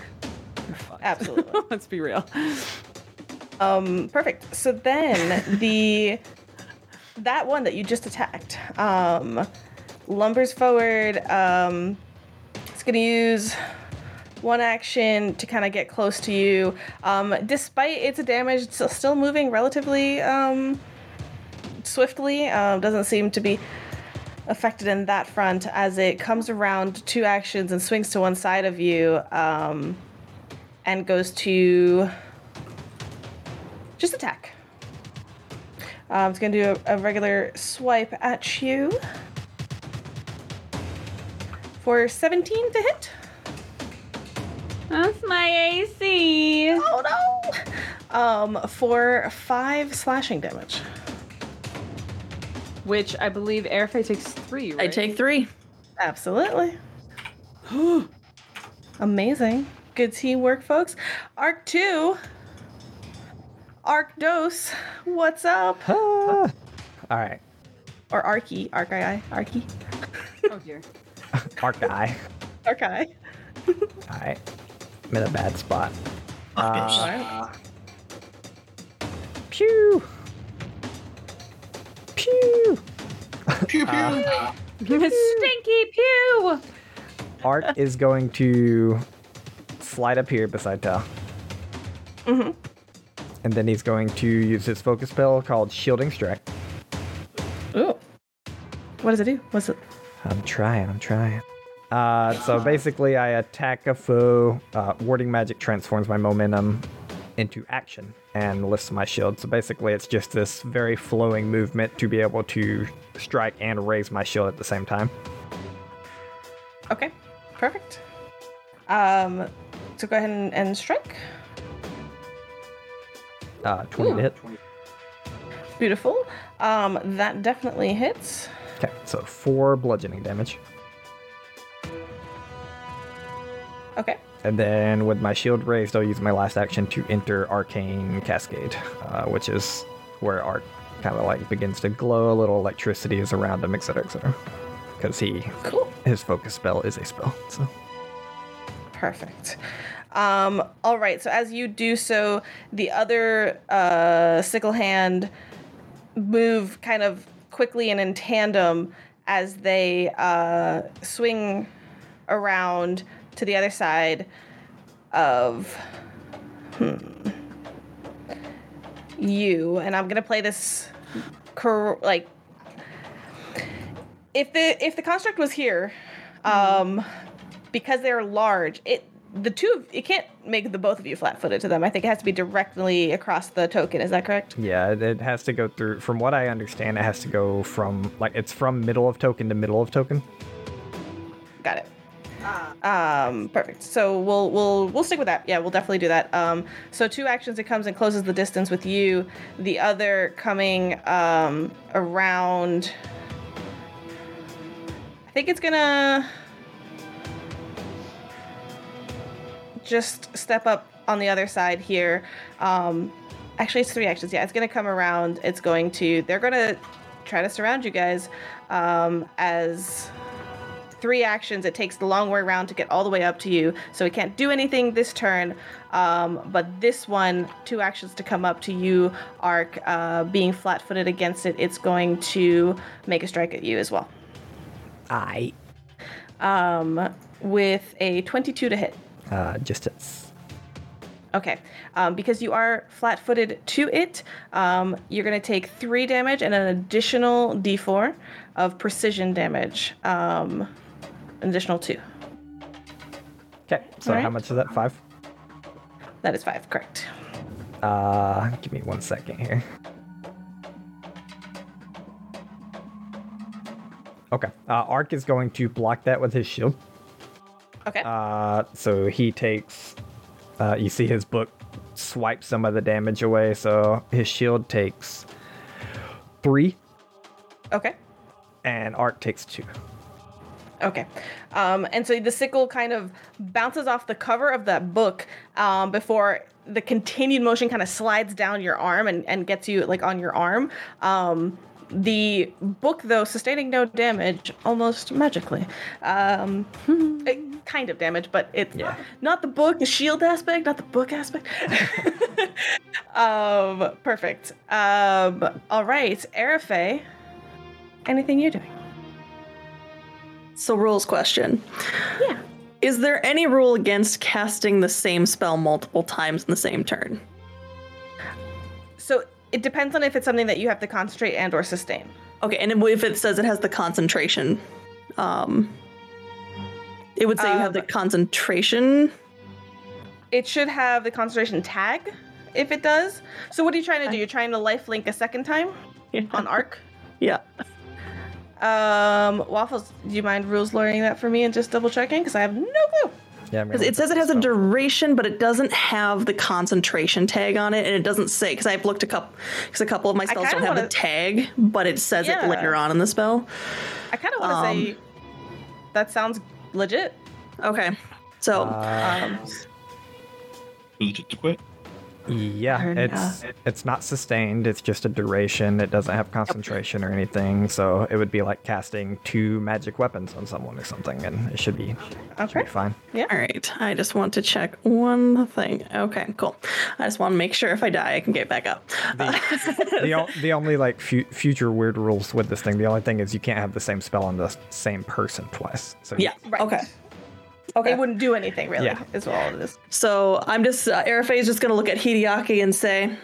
they're fucked. Absolutely. Let's be real. Um, perfect. So then the, that one that you just attacked, um, lumbers forward, um, it's going to use one action to kind of get close to you. Um, despite its damage, it's still moving relatively, um, swiftly, um, doesn't seem to be affected in that front as it comes around two actions and swings to one side of you, um, and goes to... Just attack. Um, it's going to do a, a regular swipe at you. For seventeen to hit. That's my A C. Oh no! Um, for five slashing damage. Which I believe Airfay takes three, right? I take three. Absolutely. Amazing. Good teamwork, folks. Arc two. Arctos, what's up? Ah. All right. Or Arky, Arky, Arky. Oh dear. Arky. Arky. All right. I'm in a bad spot. Oh, uh, pew. Pew. Pew pew. Uh, pew. Stinky pew. Ark is going to slide up here beside Tal. Mm-hmm. And then he's going to use his focus spell called Shielding Strike. Ooh. What does it do? What's it? I'm trying, I'm trying. Uh, so basically I attack a foe. Uh, warding magic transforms my momentum into action and lifts my shield. So basically it's just this very flowing movement to be able to strike and raise my shield at the same time. Okay, perfect. Um, so go ahead and, and strike. Uh, twenty Ooh. To hit. Beautiful. Um, that definitely hits. Okay, so four bludgeoning damage. Okay. And then with my shield raised, I'll use my last action to enter Arcane Cascade, uh, which is where Arc kind of like begins to glow, a little electricity is around him, etc, et cetera. Because he, cool. his focus spell is a spell, so. Perfect. Um, all right, so as you do so, the other uh, sickle hand move kind of quickly and in tandem as they uh, swing around to the other side of hmm, you. And I'm gonna play this cor- like if the if the construct was here, um, because they're large, it the two of, it can't make the both of you flat-footed to them. I think it has to be directly across the token. Is that correct? Yeah, it has to go through. From what I understand, it has to go from like it's from middle of token to middle of token. Got it. Um, perfect. So we'll we'll we'll stick with that. Yeah, we'll definitely do that. Um, so two actions. It comes and closes the distance with you. The other coming um, around. I think it's gonna just step up on the other side here. Um, actually, it's three actions. Yeah, it's gonna come around. It's going to. They're gonna try to surround you guys um, as. Three actions. It takes the long way around to get all the way up to you, so it can't do anything this turn. Um, but this one, two actions to come up to you, Arc, uh, being flat-footed against it. It's going to make a strike at you as well. Aye. Um, with a twenty-two to hit. Uh, just hits. Okay. Um, because you are flat-footed to it, um, you're going to take three damage and an additional d four of precision damage. Um... An additional two. Okay, so right. How much is that? Five? That is five, correct. Uh, give me one second here. Okay, uh, Arc is going to block that with his shield. Okay. Uh, so he takes, uh, you see his book swipe some of the damage away, so his shield takes three. Okay. And Arc takes two. Okay. Um, and so the sickle kind of bounces off the cover of that book um, before the continued motion kind of slides down your arm and, and gets you like on your arm. Um, the book, though, sustaining no damage almost magically. Um, it, kind of damage, but it's yeah. not, not the book, the shield aspect, not the book aspect. um, perfect. Um, all right. Aerifei, anything you're doing? So rules question. Yeah. Is there any rule against casting the same spell multiple times in the same turn? So it depends on if it's something that you have to concentrate and or sustain. Okay, and if it says it has the concentration, um, it would say um, you have the concentration. It should have the concentration tag if it does. So what are you trying to do? You're trying to lifelink a second time yeah. on Arc? Yeah. Um, Waffles, do you mind rules lawyering that for me and just double checking? Because I have no clue. Yeah, because it says it has a duration, but it doesn't have the concentration tag on it, and it doesn't say. Because I've looked a couple, because a couple of my spells don't have wanna, a tag, but it says yeah. it later on in the spell. I kind of want to um, say that sounds legit. Okay, so um, legit to quit. Yeah, it's yeah. it's not sustained. It's just a duration. It doesn't have concentration or anything. So it would be like casting two magic weapons on someone or something, and it should be, okay. should be fine. Yeah. All right. I just want to check one thing. Okay, cool. I just want to make sure if I die, I can get back up. The, the, o- the only like fu- future weird rules with this thing, the only thing is you can't have the same spell on the same person twice. So yeah. Right. Okay. Okay. They wouldn't do anything, really, yeah. is all it is. So I'm just, uh, Aerifei is just going to look at Hideyaki and say,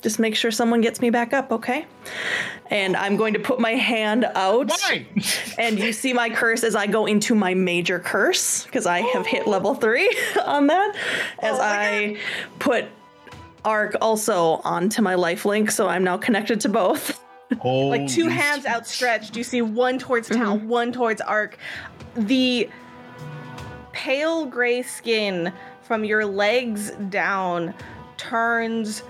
just make sure someone gets me back up, okay? And I'm going to put my hand out. Why? And you see my curse as I go into my major curse, because I have hit level three on that, as oh I God. Put Arc also onto my lifelink, so I'm now connected to both. Holy like two hands outstretched. You see one towards Tal, mm-hmm. one towards Arc. The pale gray skin from your legs down turns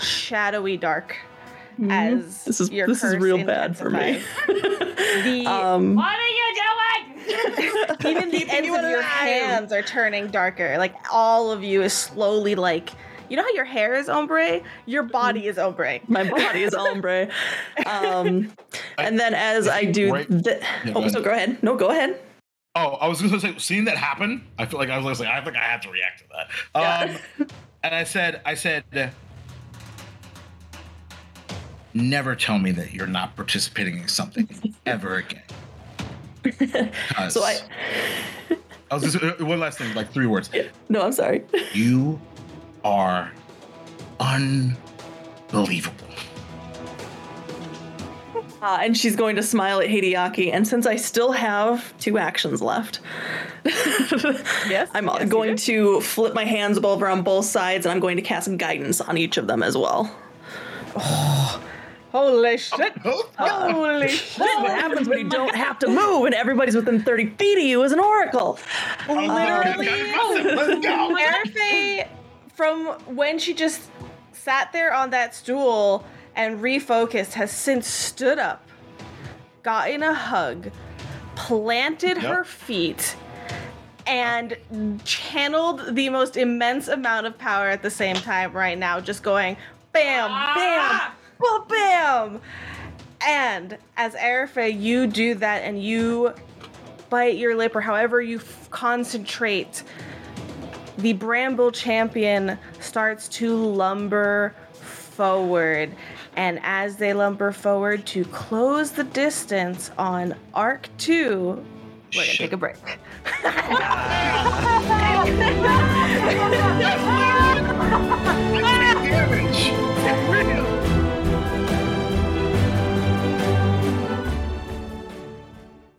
shadowy dark mm-hmm. as this is your this curse is real intensifies. Bad for me. the, um, what are you doing? Even the ends of your hands are turning darker. Like, all of you is slowly, like, you know how your hair is ombre? Your body is ombre. My body is ombre. Um, and then as I do... Right. Th- yeah, oh, so go ahead. No, go ahead. Oh, I was going to say, seeing that happen, I feel like I was like, I think I have to react to that. Um, yeah. And I said, I said... Never tell me that you're not participating in something ever again. So I, I was just one last thing, like three words. Yeah. No, I'm sorry. You are unbelievable. Uh, and she's going to smile at Hideyaki. And since I still have two actions left, yes, I'm yes, going to flip my hands over on both sides, and I'm going to cast guidance on each of them as well. Oh. Holy shit! Oh, holy shit! What happens when you don't have to move and everybody's within thirty feet of you as an oracle? Oh, literally, Aerifei, from when she just sat there on that stool and refocused, has since stood up, gotten a hug, planted yep. her feet, and channeled the most immense amount of power at the same time. Right now, just going bam, ah! bam. Well, bam! And as Aerifei, you do that and you bite your lip or however you f- concentrate, the Bramble Champion starts to lumber forward. And as they lumber forward to close the distance on Arc two, we're going to take a break.